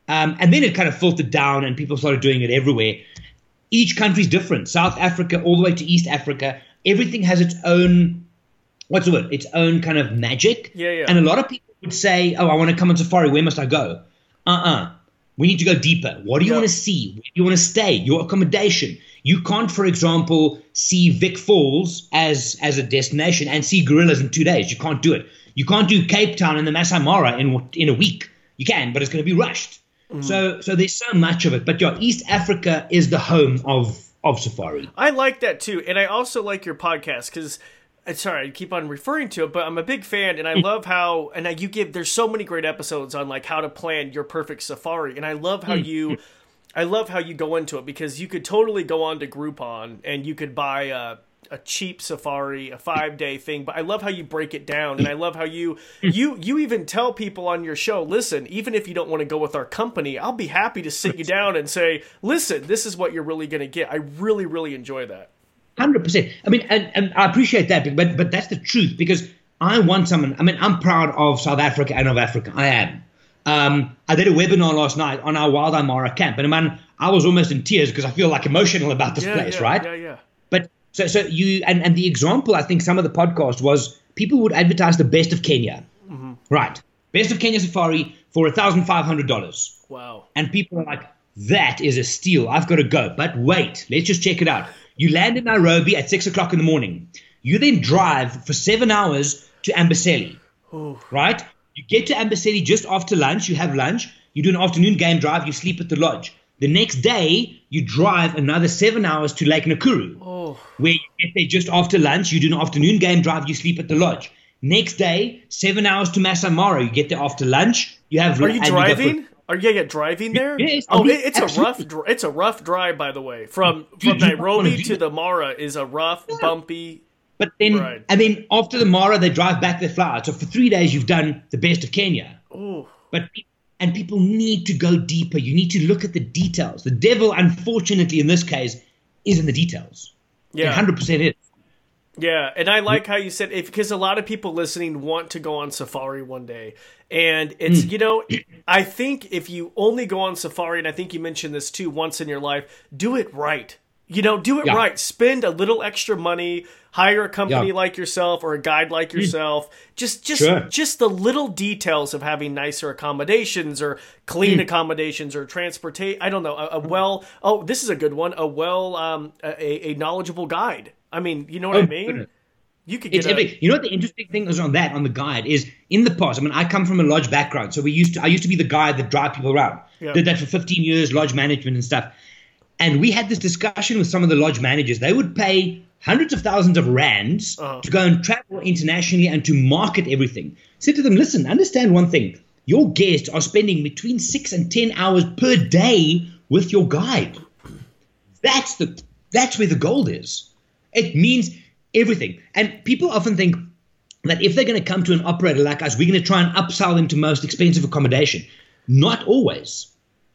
Um, and then it kind of filtered down and people started doing it everywhere. Each country's different. South Africa all the way to East Africa. Everything has its own, what's the word, its own kind of magic. Yeah, yeah. And a lot of people would say, oh, I want to come on safari. Where must I go? Uh-uh. We need to go deeper. What do you yeah. want to see? Where do you want to stay? Your accommodation. You can't, for example, see Vic Falls as, as a destination and see gorillas in two days. You can't do it. You can't do Cape Town and the Maasai Mara in, in a week. You can, but it's going to be rushed. Mm. So so there's so much of it. But yeah, East Africa is the home of, of safari. I like that too. And I also like your podcast because, sorry, I keep on referring to it, but I'm a big fan. And I love how, and you give, there's so many great episodes on like how to plan your perfect safari. And I love how you, I love how you go into it because you could totally go on to Groupon and you could buy a, a cheap safari, a five-day thing, but I love how you break it down. And I love how you, you, you even tell people on your show, listen, even if you don't want to go with our company, I'll be happy to sit you down and say, listen, this is what you're really going to get. I really, really enjoy that. one hundred percent. I mean, and, and I appreciate that, but, but that's the truth because I want someone, I mean, I'm proud of South Africa and of Africa. I am. Um, I did a webinar last night on our Wild Eye Mara camp. And I mean, I was almost in tears because I feel like emotional about this yeah, place, yeah, right? Yeah, yeah. But So, so you and, and the example I think some of the podcast was people would advertise the best of Kenya, mm-hmm. right? Best of Kenya safari for a thousand five hundred dollars. Wow! And people are like, "That is a steal. I've got to go." But wait, let's just check it out. You land in Nairobi at six o'clock in the morning. You then drive for seven hours to Amboseli, Ooh. right? You get to Amboseli just after lunch. You have lunch. You do an afternoon game drive. You sleep at the lodge. The next day, you drive another seven hours to Lake Nakuru, oh. where you get there just after lunch. You do an afternoon game drive. You sleep at the lodge. Next day, seven hours to Maasai Mara. You get there after lunch. You have. Are you driving? You for, Are you yeah, driving there? Yes. Oh, I mean, it's absolutely. a rough. It's a rough drive, by the way. From from you, you Nairobi to the Mara is a rough, yeah. bumpy. But then, ride. and then after the Mara, they drive back. They fly out. So for three days, you've done the best of Kenya. Oh, but. And people need to go deeper. You need to look at the details. The devil, unfortunately, in this case, is in the details. Yeah. one hundred percent is. Yeah, and I like how you said it because a lot of people listening want to go on safari one day. And it's, mm. you know, I think if you only go on safari, and I think you mentioned this too, once in your life, do it right. You know, do it yeah. right. Spend a little extra money, hire a company yeah. like yourself or a guide like yourself. Mm. Just just, sure. just the little details of having nicer accommodations or clean mm. accommodations or transportation. I don't know. A, a well, oh, this is a good one. A well, um, a, a knowledgeable guide. I mean, you know what oh, I mean? Goodness. You could get a- You know what the interesting thing is on that, on the guide, is in the past, I mean, I come from a lodge background. So we used to, I used to be the guide that drive people around. Yeah. Did that for fifteen years, lodge management and stuff. And we had this discussion with some of the lodge managers. They would pay hundreds of thousands of rands uh-huh. to go and travel internationally and to market everything. Said to them, listen, understand one thing. Your guests are spending between six and ten hours per day with your guide. That's the that's where the gold is. It means everything. And people often think that if they're going to come to an operator like us, we're going to try and upsell them to most expensive accommodation. Not always.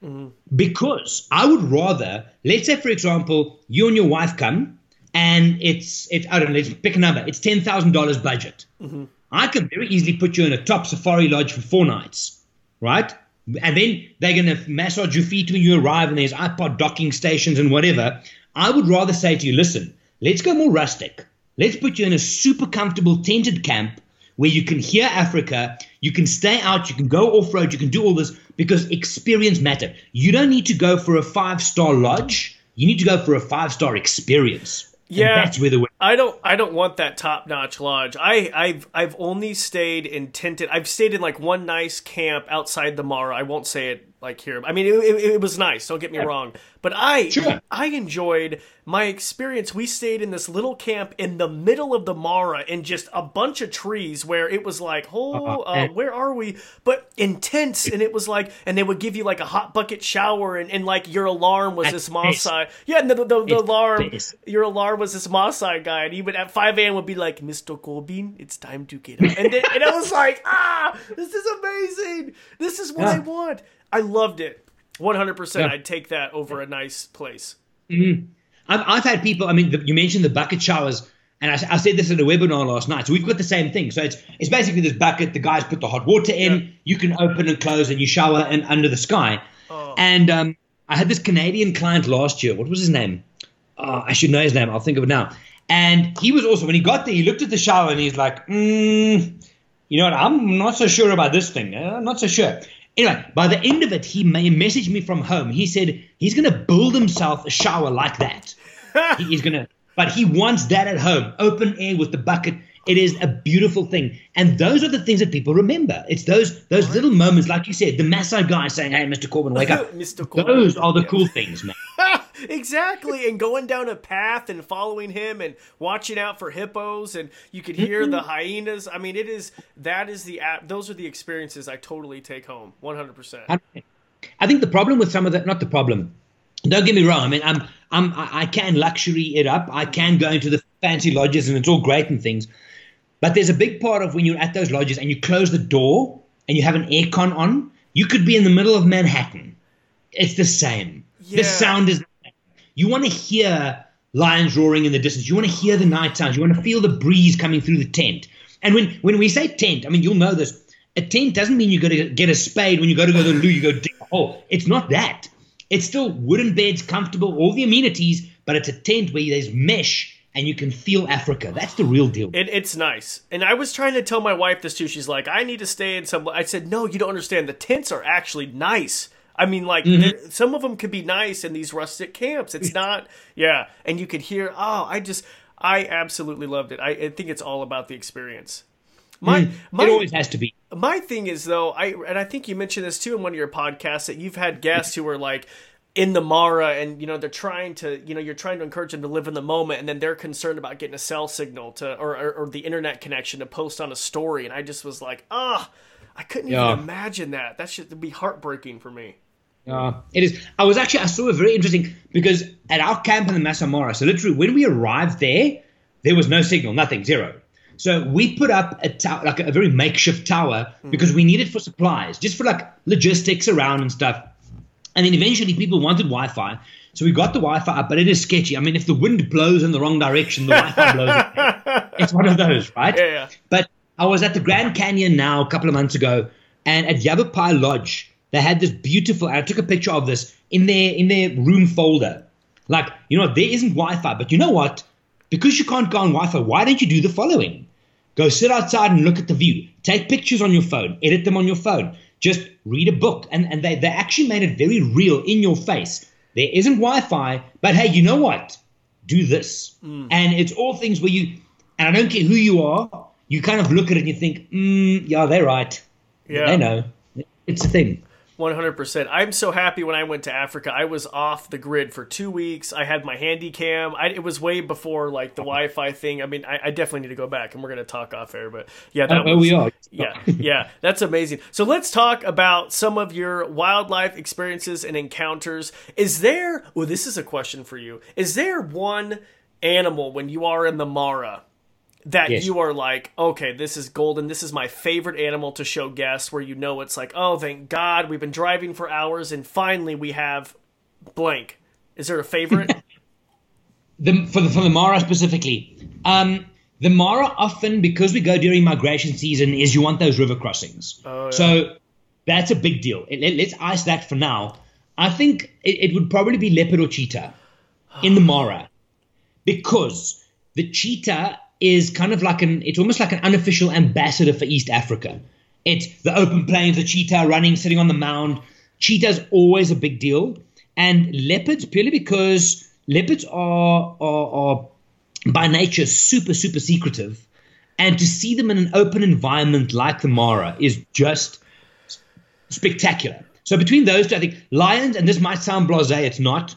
Mm-hmm. Because I would rather, let's say, for example, you and your wife come and it's, it's I don't know, let's pick a number. It's ten thousand dollars budget. Mm-hmm. I can very easily put you in a top safari lodge for four nights, right? And then they're going to massage your feet when you arrive, and there's iPod docking stations and whatever. I would rather say to you, listen, let's go more rustic. Let's put you in a super comfortable tented camp where you can hear Africa, you can stay out, you can go off-road, you can do all this, because experience matters. You don't need to go for a five-star lodge. You need to go for a five-star experience. Yeah, that's where the way- I don't. I don't want that top-notch lodge. I, I've I've only stayed in tented. I've stayed in like one nice camp outside the Mara. I won't say it like here. I mean, it, it, it was nice. Don't get me yeah. wrong. But I sure. I enjoyed my experience. We stayed in this little camp in the middle of the Mara in just a bunch of trees where it was like, oh, uh, where are we? But intense. And it was like, and they would give you like a hot bucket shower, and, and like your alarm was this Maasai. Yeah, the, the, the, the alarm, your alarm was this Maasai guy. And he would at five a.m. would be like, Mister Corbin, it's time to get up. And, then, and I was like, ah, this is amazing. This is what yeah. I want. I loved it. one hundred percent yeah. I'd take that over a nice place. Mm-hmm. I've, I've had people, I mean, the, you mentioned the bucket showers, and I, I said this in a webinar last night. So we've got the same thing. So it's it's basically this bucket. The guys put the hot water in. Yeah. You can open and close, and you shower in, under the sky. Oh. And um, I had this Canadian client last year. What was his name? Oh, I should know his name. I'll think of it now. And he was also, when he got there, he looked at the shower, and he's like, mm, you know what, I'm not so sure about this thing. I'm not so sure. Anyway, by the end of it, he messaged me from home. He said he's going to build himself a shower like that. He's going to, but he wants that at home, open air with the bucket. It is a beautiful thing, and those are the things that people remember. It's those those right. little moments, like you said, the Maasai guy saying, "Hey, Mister Corbin, wake up." Mister Corbin, those are the yeah. cool things, man. Exactly, and going down a path and following him and watching out for hippos, and you could hear the hyenas. I mean, it is that is the those are the experiences I totally take home, one hundred percent. I think the problem with some of that, not the problem. Don't get me wrong. I mean, I'm I'm I can luxury it up. I can go into the fancy lodges, and it's all great and things. But there's a big part of when you're at those lodges and you close the door and you have an aircon on, you could be in the middle of Manhattan. It's the same. Yeah. The sound is the same. You want to hear lions roaring in the distance. You want to hear the night sounds. You want to feel the breeze coming through the tent. And when, when we say tent, I mean, you'll know this. A tent doesn't mean you're going to get a spade. When you go to go to the loo, you go dig a hole. It's not that. It's still wooden beds, comfortable, all the amenities, but it's a tent where there's mesh. And you can feel Africa. That's the real deal. It, it's nice. And I was trying to tell my wife this too. She's like, I need to stay in some... I said, no, you don't understand. The tents are actually nice. I mean, like, mm-hmm. the, some of them could be nice in these rustic camps. It's not... Yeah. And you could hear... Oh, I just... I absolutely loved it. I, I think it's all about the experience. My, mm, my, it always has to be. My thing is, though, I and I think you mentioned this too in one of your podcasts, that you've had guests who were like... in the Mara, and you know they're trying to, you know, you're trying to encourage them to live in the moment, and then they're concerned about getting a cell signal to or or, or the internet connection to post on a story. And I just was like, ah, oh, I couldn't yeah. even imagine that. That shit would be heartbreaking for me. Yeah, uh, it is. I was actually I saw it very interesting because at our camp in the Maasai Mara, so literally when we arrived there, there was no signal, nothing, zero. So we put up a tower, like a very makeshift tower, mm. because we needed for supplies, just for like logistics around and stuff. And then eventually people wanted Wi-Fi. So we got the Wi-Fi up, but it is sketchy. I mean, if the wind blows in the wrong direction, the Wi-Fi blows up. It's one of those, right? Yeah, yeah. But I was at the Grand Canyon now a couple of months ago, and at Yavapai Lodge, they had this beautiful, and I took a picture of this, in their, in their room folder. Like, you know, there isn't Wi-Fi, but you know what? Because you can't go on Wi-Fi, why don't you do the following? Go sit outside and look at the view. Take pictures on your phone. Edit them on your phone. Just read a book. And, and they, they actually made it very real in your face. There isn't Wi-Fi, but hey, you know what? Do this. Mm. And it's all things where you, and I don't care who you are, you kind of look at it and you think, mm, yeah, they're right. Yeah. They know. It's a thing. one hundred percent. I'm so happy when I went to Africa. I was off the grid for two weeks. I had my handy cam. I, it was way before like the Wi-Fi thing. I mean, I, I definitely need to go back, and we're going to talk off air. But yeah, that oh, was, we are. Yeah, yeah, that's amazing. So let's talk about some of your wildlife experiences and encounters. Is there? Well, this is a question for you. Is there one animal when you are in the Mara that yes. you are like, okay, this is golden. This is my favorite animal to show guests, where you know it's like, oh, thank God, we've been driving for hours, and finally we have blank. Is there a favorite? the for the for the Mara specifically. Um, the Mara often, because we go during migration season, is you want those river crossings. Oh, yeah. So that's a big deal. It, let, let's ice that for now. I think it, it would probably be leopard or cheetah in the Mara, because the cheetah is kind of like an, it's almost like an unofficial ambassador for East Africa. It's the open plains, the cheetah running, sitting on the mound. Cheetah's always a big deal. And leopards, purely because leopards are, are, are by nature super, super secretive. And to see them in an open environment like the Mara is just spectacular. So between those two, I think lions, and this might sound blasé, it's not.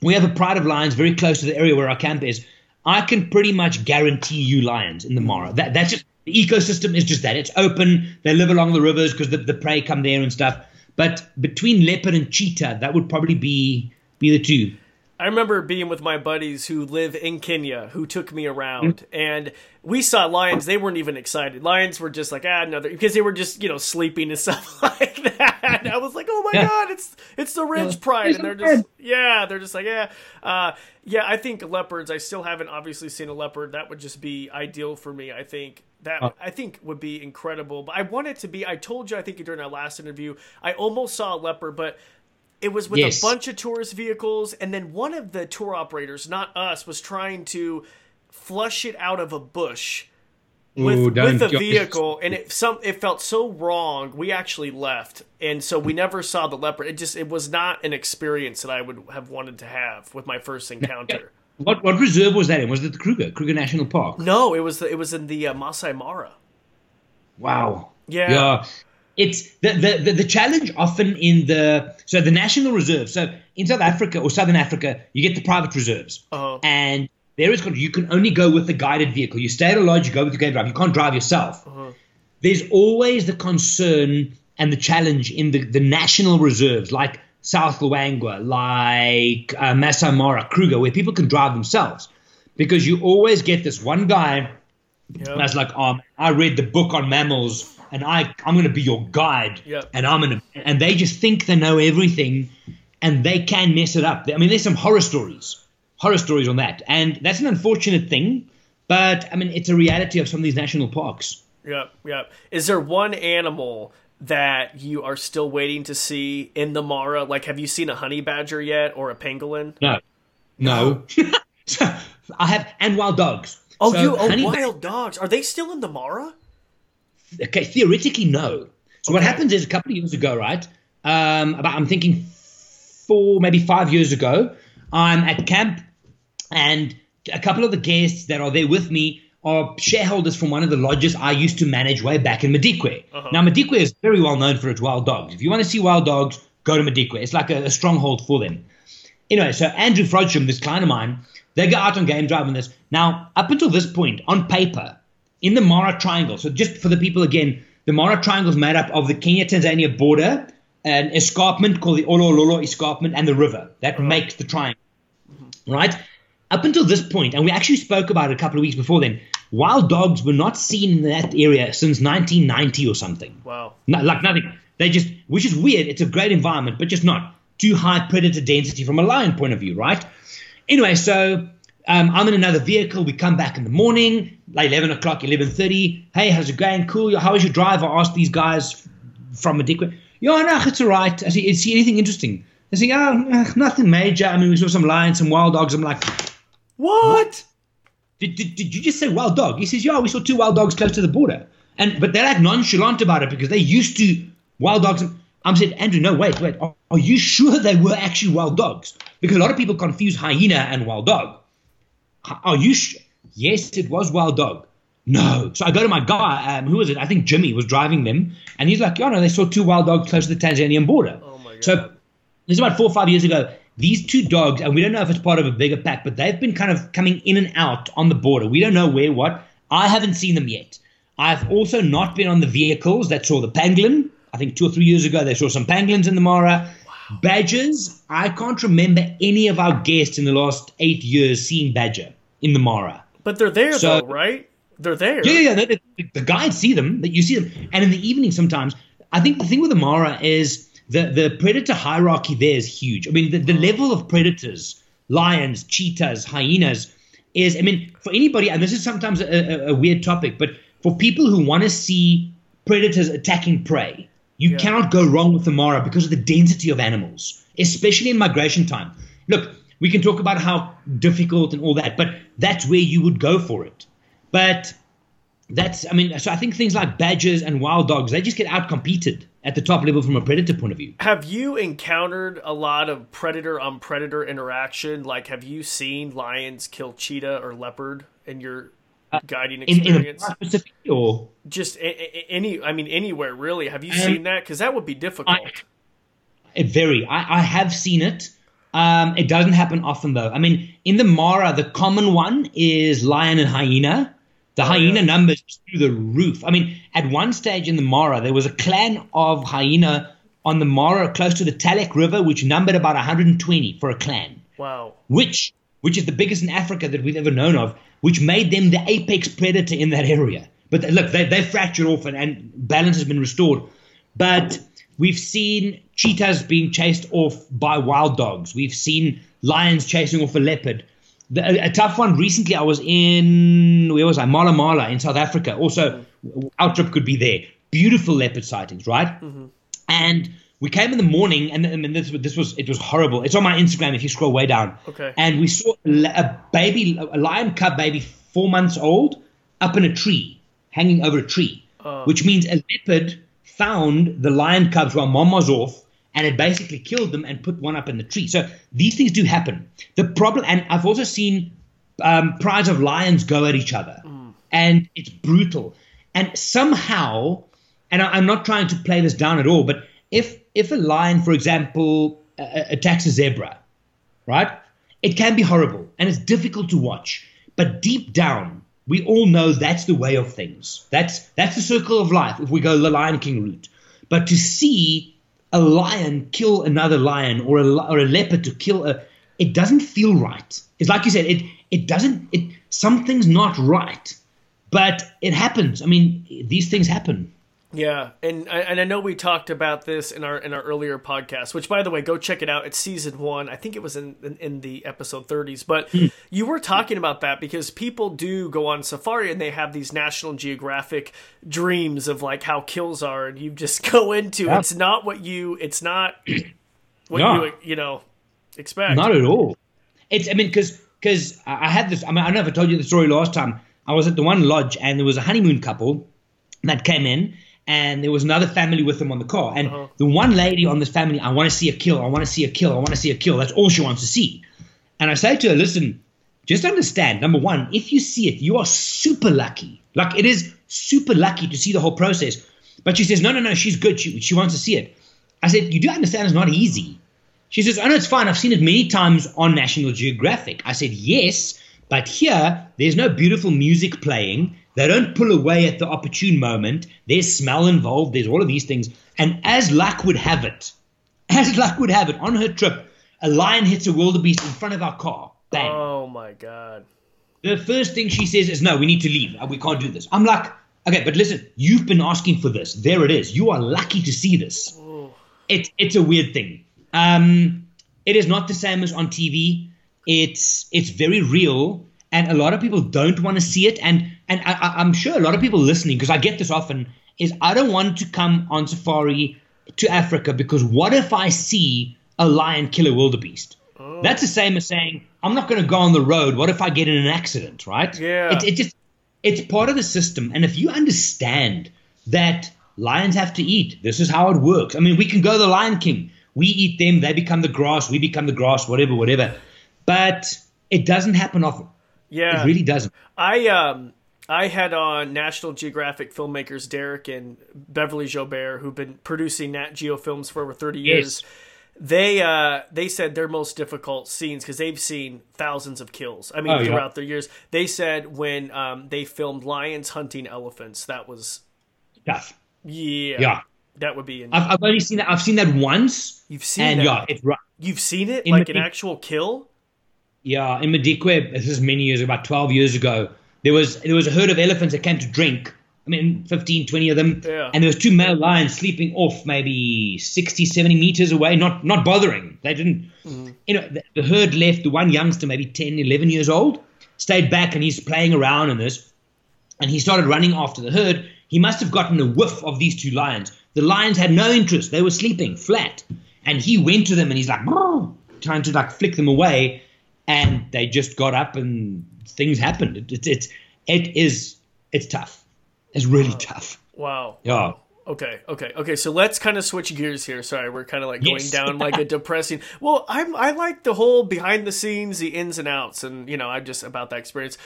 We have a pride of lions very close to the area where our camp is. I can pretty much guarantee you lions in the Mara. That, that's just, the ecosystem is just that. It's open. They live along the rivers because the, the prey come there and stuff. But between leopard and cheetah, that would probably be be the two. I remember being with my buddies who live in Kenya, who took me around, mm-hmm. and we saw lions. They weren't even excited. Lions were just like, ah, no, because they were just, you know, sleeping and stuff like that. And I was like, oh my yeah. God, it's it's the ridge yeah. pride. And they're just, yeah, they're just like, yeah. Uh, yeah, I think leopards, I still haven't obviously seen a leopard. That would just be ideal for me, I think. That oh. I think would be incredible. But I want it to be, I told you, I think during our last interview, I almost saw a leopard, but it was with yes. a bunch of tourist vehicles. And then one of the tour operators, not us, was trying to flush it out of a bush. With, Ooh, with a vehicle, and it some it felt so wrong. We actually left, and so we never saw the leopard. It just it was not an experience that I would have wanted to have with my first encounter. What what reserve was that in? Was it the Kruger Kruger National Park? No, it was the, it was in the uh, Maasai Mara. Wow. Yeah. yeah. It's the, the the the challenge often in the so the national reserve. So in South Africa or Southern Africa, you get the private reserves, uh-huh. and there is, you can only go with a guided vehicle. You stay at a lodge, you go with your guided drive. You can't drive yourself. Uh-huh. There's always the concern and the challenge in the, the national reserves, like South Luangwa, like uh, Maasai Mara, Kruger, where people can drive themselves. Because you always get this one guy yep. that's like, oh, I read the book on mammals, and I, I'm going to be your guide. Yep. And I'm gonna, and they just think they know everything, and they can mess it up. I mean, there's some horror stories. Horror stories on that. And that's an unfortunate thing, but I mean, it's a reality of some of these national parks. Yep, yep. Is there one animal that you are still waiting to see in the Mara? Like, have you seen a honey badger yet or a pangolin? No. No. So, I have, and wild dogs. Oh, so you, oh, wild dogs. Are they still in the Mara? Okay, theoretically, no. So okay. What happens is a couple of years ago, right? Um, about, I'm thinking four, maybe five years ago, I'm at camp. And a couple of the guests that are there with me are shareholders from one of the lodges I used to manage way back in Madikwe. Uh-huh. Now, Madikwe is very well known for its wild dogs. If you want to see wild dogs, go to Madikwe. It's like a, a stronghold for them. Anyway, so Andrew Frodsham, this client of mine, they go out on game drive on this. Now, up until this point, on paper, in the Mara Triangle, so just for the people again, the Mara Triangle is made up of the Kenya-Tanzania border, an escarpment called the Olololo Escarpment, and the river. That uh-huh. makes the triangle, right? Up until this point, and we actually spoke about it a couple of weeks before then, wild dogs were not seen in that area since nineteen ninety or something. Wow. No, like nothing. They just, which is weird. It's a great environment, but just not too high predator density from a lion point of view, right? Anyway, so um, I'm in another vehicle. We come back in the morning, like eleven o'clock, eleven thirty. Hey, how's it going? Cool. How was your drive? I asked these guys from Madikwe. Yeah, no, it's all right. I see, see anything interesting? They say, oh, nothing major. I mean, we saw some lions, some wild dogs. I'm like... What? Did, did did you just say wild dog? He says, yeah, we saw two wild dogs close to the border. And but they're like nonchalant about it because they used to wild dogs. And I'm saying, Andrew, no, wait, wait. Are, are you sure they were actually wild dogs? Because a lot of people confuse hyena and wild dog. Are you sure? Yes, it was wild dog. No. So I go to my guy, um, who was it? I think Jimmy was driving them. And he's like, yeah, no, they saw two wild dogs close to the Tanzanian border. Oh, my God. So this is about four or five years ago. These two dogs, and we don't know if it's part of a bigger pack, but they've been kind of coming in and out on the border. We don't know where, what. I haven't seen them yet. I've also not been on the vehicles that saw the pangolin. I think two or three years ago, they saw some pangolins in the Mara. Wow. Badgers, I can't remember any of our guests in the last eight years seeing badger in the Mara. But they're there, so, though, right? They're there. Yeah, yeah, yeah. The, the guides see them, that you see them. And in the evening sometimes, I think the thing with the Mara is... The the predator hierarchy there is huge. I mean, the, the level of predators lions, cheetahs, hyenas, is, I mean, for anybody, and this is sometimes a, a, a weird topic, but for people who want to see predators attacking prey, you yeah. cannot go wrong with the Mara because of the density of animals, especially in migration time. Look, we can talk about how difficult and all that, but that's where you would go for it. But that's, I mean, so I think things like badgers and wild dogs, they just get outcompeted at the top level from a predator point of view. Have you encountered a lot of predator-on-predator interaction? Like, have you seen lions kill cheetah or leopard in your uh, guiding experience? In, in Pacific, or just a, a, any, I mean, anywhere really. Have you um, seen that? Because that would be difficult. I, it very. I, I have seen it. Um, it doesn't happen often, though. I mean, in the Mara, the common one is lion and hyena. The hyena numbers through the roof. I mean, at one stage in the Mara, there was a clan of hyena on the Mara close to the Talek River, which numbered about one hundred twenty for a clan. Wow. Which, which is the biggest in Africa that we've ever known of, which made them the apex predator in that area. But they, look, they, they fractured off and, and balance has been restored. But we've seen cheetahs being chased off by wild dogs. We've seen lions chasing off a leopard. The, a tough one recently, I was in, where was I? Mala Mala in South Africa. Also, mm-hmm. our trip could be there. Beautiful leopard sightings, right? Mm-hmm. And we came in the morning, and, and this, this was, it was horrible. It's on my Instagram if you scroll way down. Okay. And we saw a baby, a lion cub baby, four months old, up in a tree, hanging over a tree, uh. which means a leopard found the lion cubs while mom was off, and it basically killed them and put one up in the tree. So these things do happen. The problem, and I've also seen um, prides of lions go at each other, mm. and it's brutal. And somehow, and I, I'm not trying to play this down at all, but if if a lion, for example, uh, attacks a zebra, right, it can be horrible, and it's difficult to watch. But deep down, we all know that's the way of things. That's, that's the circle of life if we go the Lion King route. But to see a lion kill another lion, or a, or a leopard to kill a, it doesn't feel right. It's like you said, it it doesn't, it something's not right, but it happens. I mean, these things happen. Yeah, and I, and I know we talked about this in our in our earlier podcast, which, by the way, go check it out. It's season one. I think it was in in, in the episode thirties. But you were talking about that because people do go on safari and they have these National Geographic dreams of like how kills are, and you just go into yeah. it's not what you it's not what no. you you know expect. Not at all. It's I mean because because I had this. I mean I never told you the story last time. I was at the one lodge and there was a honeymoon couple that came in. And there was another family with them on the car. And uh-huh. the one lady on this family, I want to see a kill. I want to see a kill. I want to see a kill. That's all she wants to see. And I say to her, listen, just understand, number one, if you see it, you are super lucky. Like, it is super lucky to see the whole process. But she says, no, no, no, she's good. She, she wants to see it. I said, you do understand it's not easy. She says, oh, no, it's fine. I've seen it many times on National Geographic. I said, yes, but here there's no beautiful music playing. They don't pull away at the opportune moment. There's smell involved. There's all of these things. And as luck would have it, as luck would have it, on her trip, a lion hits a wildebeest in front of our car. Bang. Oh, my God. The first thing she says is, no, we need to leave. We can't do this. I'm like, okay, but listen, you've been asking for this. There it is. You are lucky to see this. Oh. It, it's a weird thing. Um, it is not the same as on T V. It's it's very real. And a lot of people don't want to see it. And and I, I'm sure a lot of people listening, because I get this often, is I don't want to come on safari to Africa because what if I see a lion kill a wildebeest? Oh. That's the same as saying, I'm not going to go on the road. What if I get in an accident, right? Yeah. It, it just, it's part of the system. And if you understand that lions have to eat, this is how it works. I mean, we can go the Lion King. We eat them. They become the grass. We become the grass, whatever, whatever. But it doesn't happen often. Yeah, it really doesn't. I um I had on National Geographic filmmakers Derek and Beverly Joubert, who've been producing Nat Geo films for over thirty years. Yes. They uh they said their most difficult scenes, because they've seen thousands of kills. I mean, oh, throughout yeah. their years, they said when um they filmed lions hunting elephants, that was tough. Yeah, yeah, that would be. I've, I've only seen that. I've seen that once. You've seen and that. Yeah, it's rough. You've seen it in like the, an actual kill. Yeah, in Madikwe, this is many years, about twelve years ago, there was there was a herd of elephants that came to drink. I mean, fifteen, twenty of them. Yeah. And there was two male lions sleeping off maybe sixty, seventy meters away, not not bothering. They didn't. Mm-hmm. you know, the, the herd left, the one youngster, maybe ten, eleven years old, stayed back, and he's playing around in this, and he started running after the herd. He must have gotten a whiff of these two lions. The lions had no interest. They were sleeping flat. And he went to them, and he's like, trying to like flick them away, and they just got up, and things happened. It, it, it, it is, it's tough. It's really wow. tough. Wow. Yeah. Okay, okay, okay. So let's kind of switch gears here. Sorry, we're kind of like going yes. down like a depressing. Well, I'm I like the whole behind the scenes, the ins and outs, and you know, I'm just about that experience.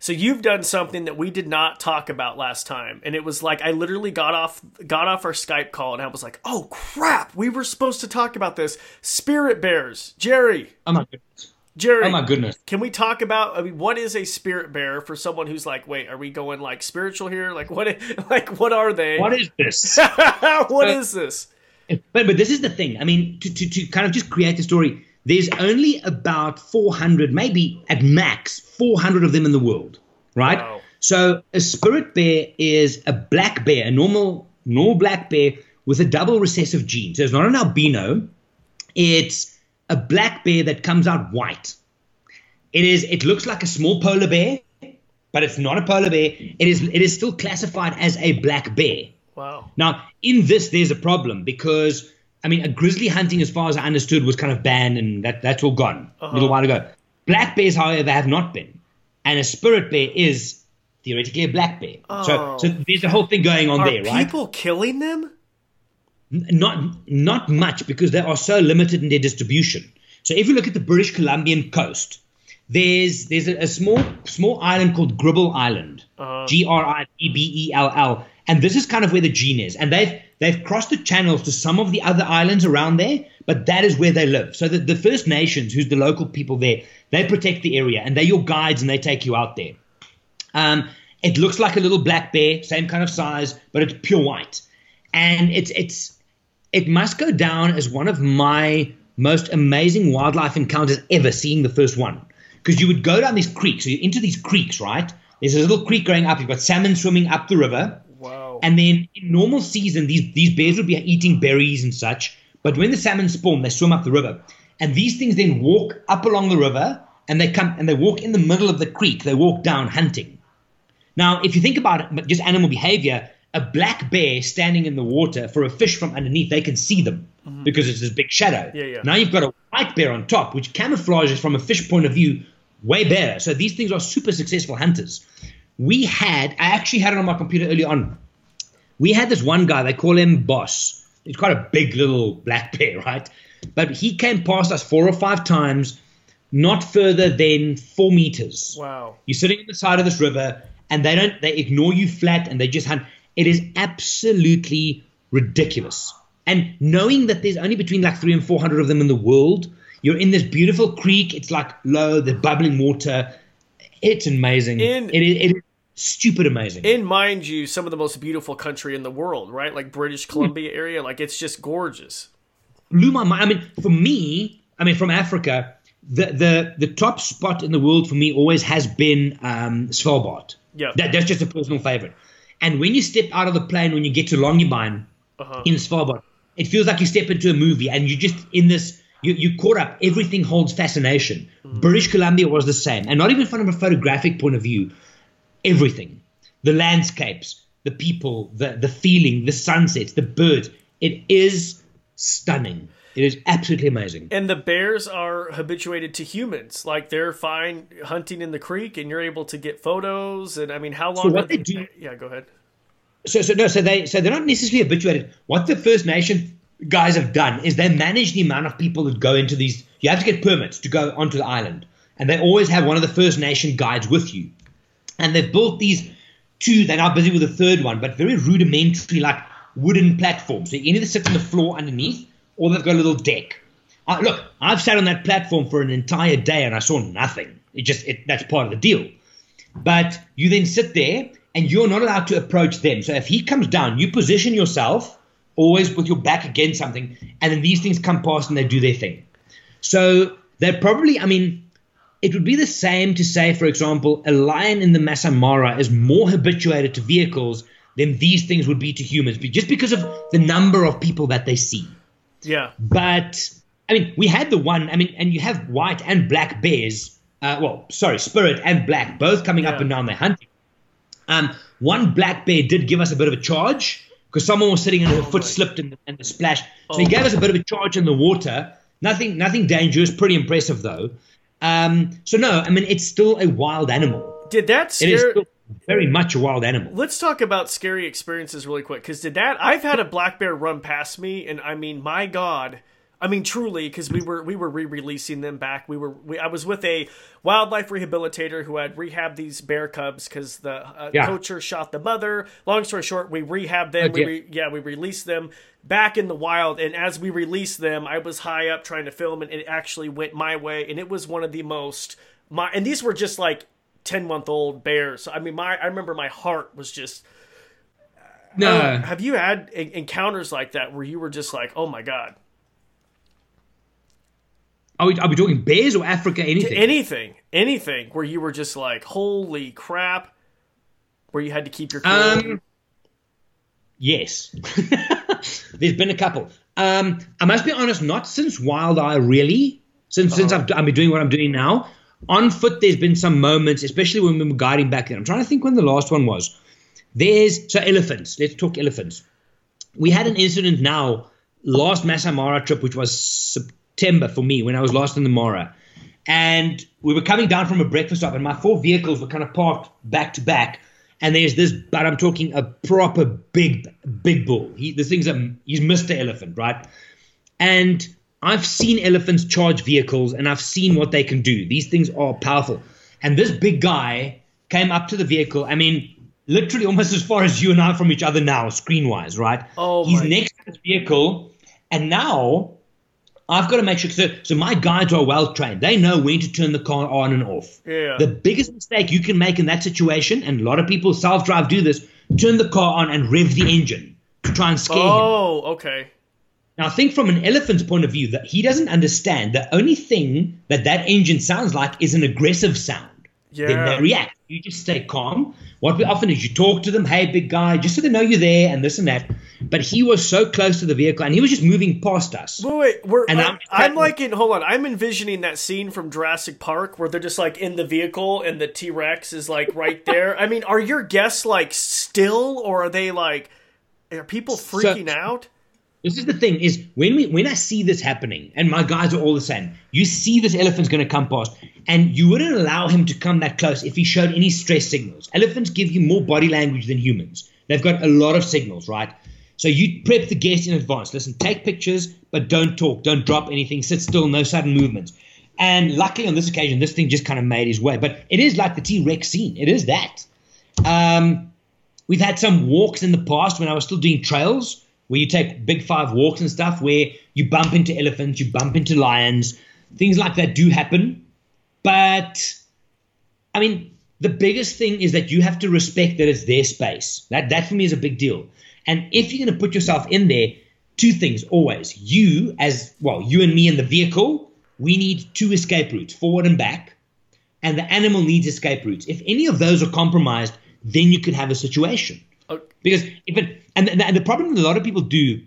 So you've done something that we did not talk about last time, and it was like I literally got off got off our Skype call, and I was like, "Oh crap, we were supposed to talk about this." Spirit bears, Gerry. Oh my goodness, Gerry. Oh my goodness. Can we talk about? I mean, what is a spirit bear for someone who's like, "Wait, are we going like spiritual here? Like what? Is, like what are they? What is this? what but, is this?" But but this is the thing. I mean, to to to kind of just create the story. There's only about four hundred, maybe at max, four hundred of them in the world, right? Wow. So a spirit bear is a black bear, a normal, normal black bear with a double recessive gene. So it's not an albino. It's a black bear that comes out white. It is. It looks like a small polar bear, but it's not a polar bear. It is. It is still classified as a black bear. Wow. Now, in this, there's a problem because – I mean, a grizzly hunting, as far as I understood, was kind of banned, and that, that's all gone uh-huh. a little while ago. Black bears, however, have not been. And a spirit bear is theoretically a black bear. Oh. So, so there's a whole thing going on are there, right? Are people killing them? Not, not much, because they are so limited in their distribution. So if you look at the British Columbian coast, there's there's a, a small small island called Gribbell Island, uh-huh. G R I B B E L L. And this is kind of where the gene is. And they've they've crossed the channels to some of the other islands around there, but that is where they live. So the, the First Nations, who's the local people there, they protect the area, and they're your guides, and they take you out there. Um, it looks like a little black bear, same kind of size, but it's pure white. And it's it's it must go down as one of my most amazing wildlife encounters ever, seeing the first one. Because you would go down these creeks, so you're into these creeks, right? There's a little creek going up. You've got salmon swimming up the river. Wow. And then in normal season, these, these bears would be eating berries and such. But when the salmon spawn, they swim up the river. And these things then walk up along the river, and they come and they walk in the middle of the creek. They walk down hunting. Now, if you think about it, just animal behavior, a black bear standing in the water for a fish from underneath, they can see them mm-hmm. because it's this big shadow. Yeah, yeah. Now you've got a white bear on top, which camouflages from a fish point of view way better. So these things are super successful hunters. We had, I actually had it on my computer early on. We had this one guy, they call him Boss. He's quite a big little black bear, right? But he came past us four or five times, not further than four meters. Wow. You're sitting on the side of this river, and they don't, they ignore you flat, and they just hunt. It is absolutely ridiculous. And knowing that there's only between like three and four hundred of them in the world, you're in this beautiful creek. It's like low, the bubbling water. It's amazing. In, it, it, it is stupid amazing. And mind you, some of the most beautiful country in the world, right? Like British Columbia mm. area. Like it's just gorgeous. Blew my mind. I mean, for me, I mean, from Africa, the the, the top spot in the world for me always has been um, Svalbard. Yeah, that, that's just a personal favorite. And when you step out of the plane, when you get to Longyearbyen uh-huh. in Svalbard, it feels like you step into a movie, and you're just in this. You, you caught up. Everything holds fascination. Mm. British Columbia was the same. And not even from a photographic point of view. Everything. The landscapes, the people, the, the feeling, the sunsets, the birds. It is stunning. It is absolutely amazing. And the bears are habituated to humans. Like they're fine hunting in the creek, and you're able to get photos. And I mean, how long? So what they do? Yeah, go ahead. So so no, so they so they're not necessarily habituated. What the First Nation guys have done is they manage the amount of people that go into these. You have to get permits to go onto the island, and they always have one of the First Nation guides with you. And they've built these two. They're now busy with a third one, but very rudimentary, like wooden platforms. So you either sit on the floor underneath, or they've got a little deck. Uh, look, I've sat on that platform for an entire day, and I saw nothing. It just it, that's part of the deal. But you then sit there, and you're not allowed to approach them. So if he comes down, you position yourself. Always with your back against something, and then these things come past and they do their thing. So they're probably, I mean, it would be the same to say, for example, a lion in the Maasai Mara is more habituated to vehicles than these things would be to humans, just because of the number of people that they see. Yeah. But I mean, we had the one, I mean, and you have white and black bears, uh, well, sorry, spirit and black, both coming yeah. up and down their hunting. Um, one black bear did give us a bit of a charge because someone was sitting and her oh foot my. slipped and, and the splash. So oh he gave my. us a bit of a charge in the water. Nothing, nothing dangerous. Pretty impressive though. Um, so no, I mean, it's still a wild animal. Did that scare? It is still very much a wild animal. Let's talk about scary experiences really quick. Cause did that, I've had a black bear run past me and I mean, my God, I mean, truly, because we were we were re-releasing them back. We were we, I was with a wildlife rehabilitator who had rehabbed these bear cubs because the uh, yeah. poacher shot the mother. Long story short, we rehabbed them. We re, yeah, we released them back in the wild. And as we released them, I was high up trying to film, and it actually went my way. And it was one of the most my and these were just like ten-month-old bears. So I mean, my I remember my heart was just. No, uh, have you had encounters like that where you were just like, oh my God? Are we, are we talking bears or Africa, anything? Anything, anything where you were just like, holy crap, where you had to keep your cool? Um, yes. There's been a couple. Um, I must be honest, not since Wild Eye, really. Since uh-huh. since I've, I've been doing what I'm doing now. On foot, there's been some moments, especially when we were guiding back then. I'm trying to think when the last one was. There's, so elephants. Let's talk elephants. We had an incident now, last Maasai Mara trip, which was September. September for me when I was lost in the Mara, and we were coming down from a breakfast stop and my four vehicles were kind of parked back to back, and there's this, but I'm talking a proper big big bull. He, the thing's a, he's Mister Elephant, right? And I've seen elephants charge vehicles and I've seen what they can do. These things are powerful, and this big guy came up to the vehicle, I mean literally almost as far as you and I from each other now, screen wise, right? Oh, he's next to the vehicle, and now I've got to make sure, so, so my guides are well trained. They know when to turn the car on and off. Yeah. The biggest mistake you can make in that situation, and a lot of people self-drive do this, turn the car on and rev the engine to try and scare oh, him. Oh, okay. Now, think from an elephant's point of view that he doesn't understand. The only thing that that engine sounds like is an aggressive sound. Yeah. Then they react. You just stay calm. What we often is you talk to them, hey, big guy, just so they know you're there and this and that. But he was so close to the vehicle, and he was just moving past us. Wait, wait, we're, and I'm, I'm, I'm like in, hold on, I'm envisioning that scene from Jurassic Park where they're just like in the vehicle and the T-Rex is like right there. I mean, are your guests like still, or are they like, are people freaking so, out? This is the thing, is when we when I see this happening, and my guys are all the same, you see this elephant's going to come past, and you wouldn't allow him to come that close if he showed any stress signals. Elephants give you more body language than humans. They've got a lot of signals, right? So you prep the guest in advance. Listen, take pictures, but don't talk. Don't drop anything. Sit still, no sudden movements. And luckily on this occasion, this thing just kind of made his way. But it is like the T-Rex scene. It is that. Um, we've had some walks in the past when I was still doing trails, where you take big five walks and stuff, where you bump into elephants, you bump into lions, things like that do happen. But, I mean, the biggest thing is that you have to respect that it's their space. That, that for me is a big deal. And if you're going to put yourself in there, two things always. You as, well, you and me in the vehicle, we need two escape routes, forward and back, and the animal needs escape routes. If any of those are compromised, then you could have a situation. Because if it, and, the, and the problem that a lot of people do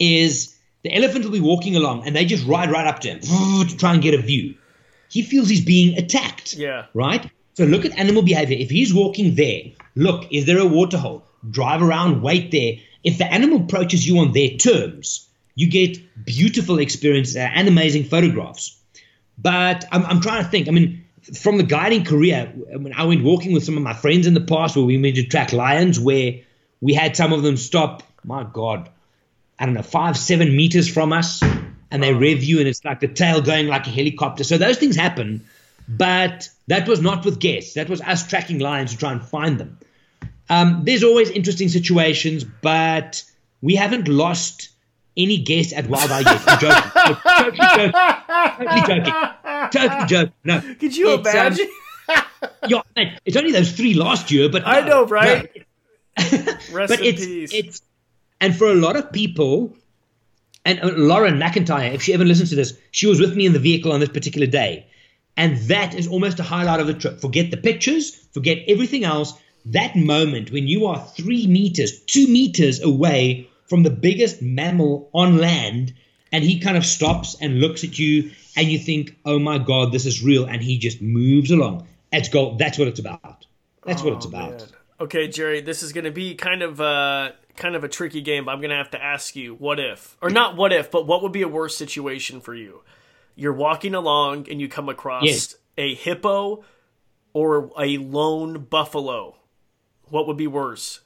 is the elephant will be walking along and they just ride right up to him to try and get a view. He feels he's being attacked. Yeah. Right? So look at animal behavior. If he's walking there, look, is there a water hole? Drive around, wait there. If the animal approaches you on their terms, you get beautiful experiences and amazing photographs. But I'm, I'm trying to think. I mean, from the guiding career, when I went walking with some of my friends in the past where we went to track lions, where we had some of them stop, my God, I don't know, five, seven meters from us, and they rev you, and it's like the tail going like a helicopter. So those things happen, but that was not with guests. That was us tracking lions to try and find them. Um, there's always interesting situations, but we haven't lost any guests at Wild Eye yet. I'm joking. I'm totally joking. Totally joking. Totally joking. No. Could you it's, imagine? Um, yeah, man, it's only those three last year, but no, I know, right? No. Rest but in it's, peace. It's, and for a lot of people, and Lauren McIntyre, if she ever listens to this, she was with me in the vehicle on this particular day, and that is almost a highlight of the trip. Forget the pictures, forget everything else. That moment when you are three meters, two meters away from the biggest mammal on land, and he kind of stops and looks at you and you think, oh my God, this is real. And he just moves along. That's gold. That's what it's about. That's oh, what it's about. Man. Okay, Gerry, this is going to be kind of uh, kind of a tricky game, but I'm going to have to ask you, what if? Or not what if, but what would be a worse situation for you? You're walking along and you come across yes. a hippo or a lone buffalo. What would be worse?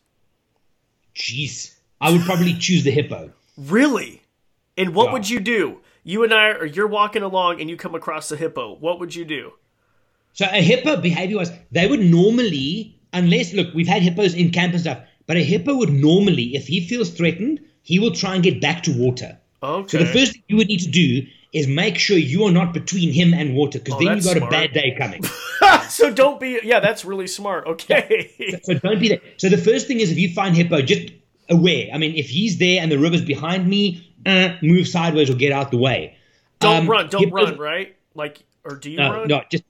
Jeez. I would probably choose the hippo. Really? And what yeah. would you do? You and I are you're walking along and you come across a hippo. What would you do? So a hippo behavior was they would normally, unless, look, we've had hippos in camp and stuff, but a hippo would normally, if he feels threatened, he will try and get back to water. Okay. So the first thing you would need to do is make sure you are not between him and water, because oh, then you got smart. a bad day coming. So don't be, yeah, that's really smart. Okay. Yeah. So, so don't be there. So the first thing is, if you find hippo, just aware. I mean, if he's there and the river's behind me, uh, move sideways or get out the way. Don't um, run. Don't hippos, run, right? Like, or do you no, run? No, just,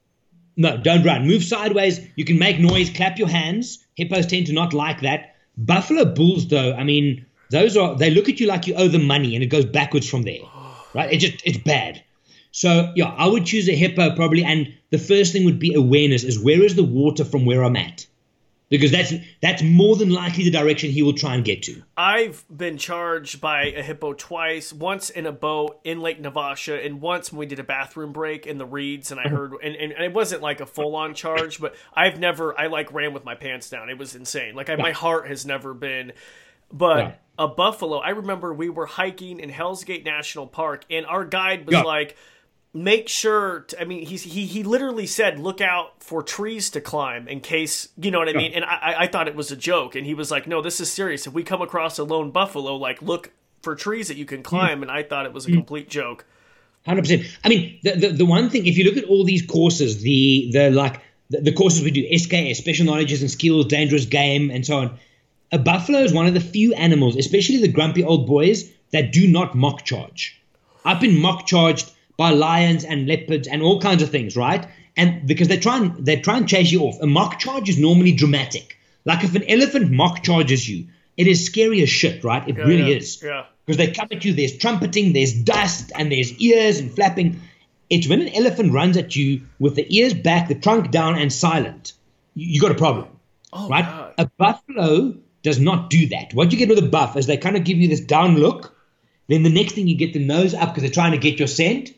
no, don't run. Move sideways. You can make noise. Clap your hands. Hippos tend to not like that. Buffalo bulls, though, I mean, those are, they look at you like you owe them money, and it goes backwards from there. Right? It just, it's bad. So, yeah, I would choose a hippo probably. And the first thing would be awareness, is where is the water from where I'm at? Because that's that's more than likely the direction he will try and get to. I've been charged by a hippo twice, once in a boat in Lake Navasha, and once when we did a bathroom break in the reeds, and I heard, and, and it wasn't like a full-on charge, but I've never, I like ran with my pants down. It was insane. Like I, my heart has never been, but... Yeah. A buffalo. I remember we were hiking in Hell's Gate National Park, and our guide was yeah. like, make sure to, I mean, he, he, he literally said, look out for trees to climb in case, you know what I yeah. mean? And I, I thought it was a joke. And he was like, no, this is serious. If we come across a lone buffalo, like look for trees that you can climb. Mm. And I thought it was a mm. complete joke. one hundred percent. I mean, the, the, the one thing, if you look at all these courses, the, the like the, the courses we do, S K S, special knowledges and skills, dangerous game, and so on. A buffalo is one of the few animals, especially the grumpy old boys, that do not mock charge. I've been mock charged by lions and leopards and all kinds of things, right? And because they try and they try and chase you off. A mock charge is normally dramatic. Like if an elephant mock charges you, it is scary as shit, right? It yeah, really yeah, is. Yeah. Because they come at you, there's trumpeting, there's dust, and there's ears and flapping. It's when an elephant runs at you with the ears back, the trunk down, and silent, you got a problem, oh, right? God. A buffalo does not do that. What you get with a buff is they kind of give you this down look. Then the next thing you get the nose up because they're trying to get your scent.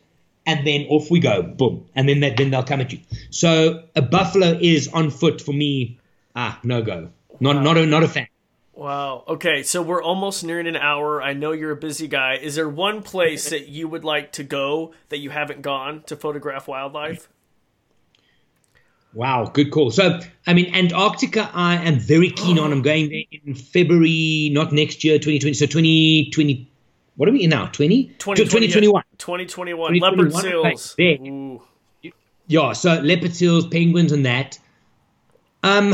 And then off we go. Boom. And then, they, then they'll come at you. So a buffalo is on foot for me. Ah, no go. Not, wow. not, a, not a fan. Wow. Okay. So we're almost nearing an hour. I know you're a busy guy. Is there one place that you would like to go that you haven't gone to photograph wildlife? Wow, good call. So, I mean, Antarctica, I am very keen on. I'm going there in February, not next year, twenty twenty. So twenty twenty, what are we in now? twenty? twenty twenty, twenty twenty-one. twenty twenty-one, leopard seals. Ooh. Yeah, so leopard seals, penguins and that. Um,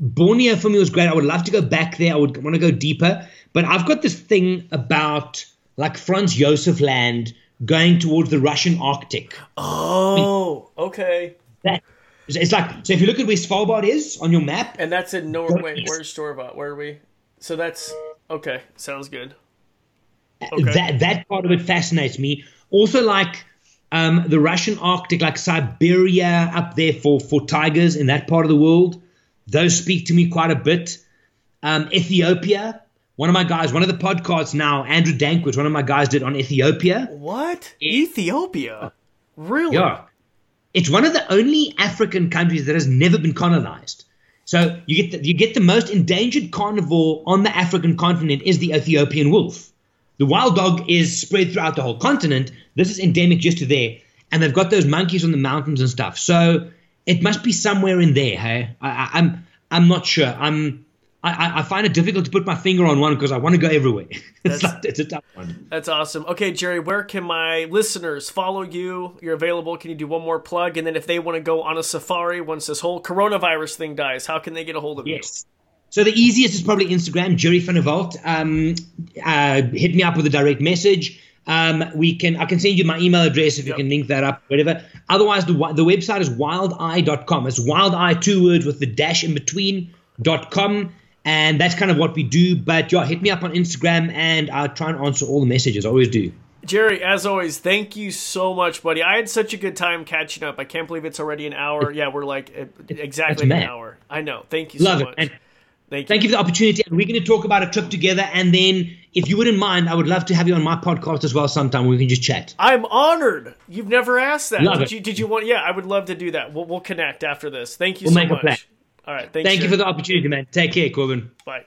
Borneo for me was great. I would love to go back there. I would want to go deeper. But I've got this thing about like Franz Josef Land going towards the Russian Arctic. Oh, I mean, okay. That. It's like, so if you look at where Svalbard is on your map. And that's in Norway. Where's Storvot? Where are we? So that's, okay, sounds good. Okay. That that part of it fascinates me. Also like um, the Russian Arctic, like Siberia up there for, for tigers in that part of the world. Those speak to me quite a bit. Um, Ethiopia, one of my guys, one of the podcasts now, Andrew Dank, which one of my guys did on Ethiopia. What? It, Ethiopia? Really? Yeah. It's one of the only African countries that has never been colonized. So you get the, you get the most endangered carnivore on the African continent is the Ethiopian wolf. The wild dog is spread throughout the whole continent. This is endemic just to there. And they've got those monkeys on the mountains and stuff. So it must be somewhere in there, hey? I, I, I'm I'm not sure. I'm I, I find it difficult to put my finger on one because I want to go everywhere. That's, like, it's a tough one. That's awesome. Okay, Gerry, where can my listeners follow you? You're available. Can you do one more plug? And then if they want to go on a safari once this whole coronavirus thing dies, how can they get a hold of you? Yes. So the easiest is probably Instagram, Gerry van der Walt. Um, uh, hit me up with a direct message. Um, we can I can send you my email address if you yep. can link that up, whatever. Otherwise, the the website is wild eye dot com. It's wildeye, two words with the dash in between, dot com. And that's kind of what we do. But yeah, hit me up on Instagram and I'll try and answer all the messages. I always do. Gerry, as always, thank you so much, buddy. I had such a good time catching up. I can't believe it's already an hour. Yeah, we're like exactly an hour. I know. Thank you so much. Love it. And thank you. Thank you for the opportunity. And we're going to talk about a trip together. And then, if you wouldn't mind, I would love to have you on my podcast as well sometime. We can just chat. I'm honored. You've never asked that. Love did it. You, did you want? Yeah, I would love to do that. We'll, we'll connect after this. Thank you we'll so much. We'll make a plan. All right. Thanks, thank Gerry. You for the opportunity, man. Take care, Corbin. Bye.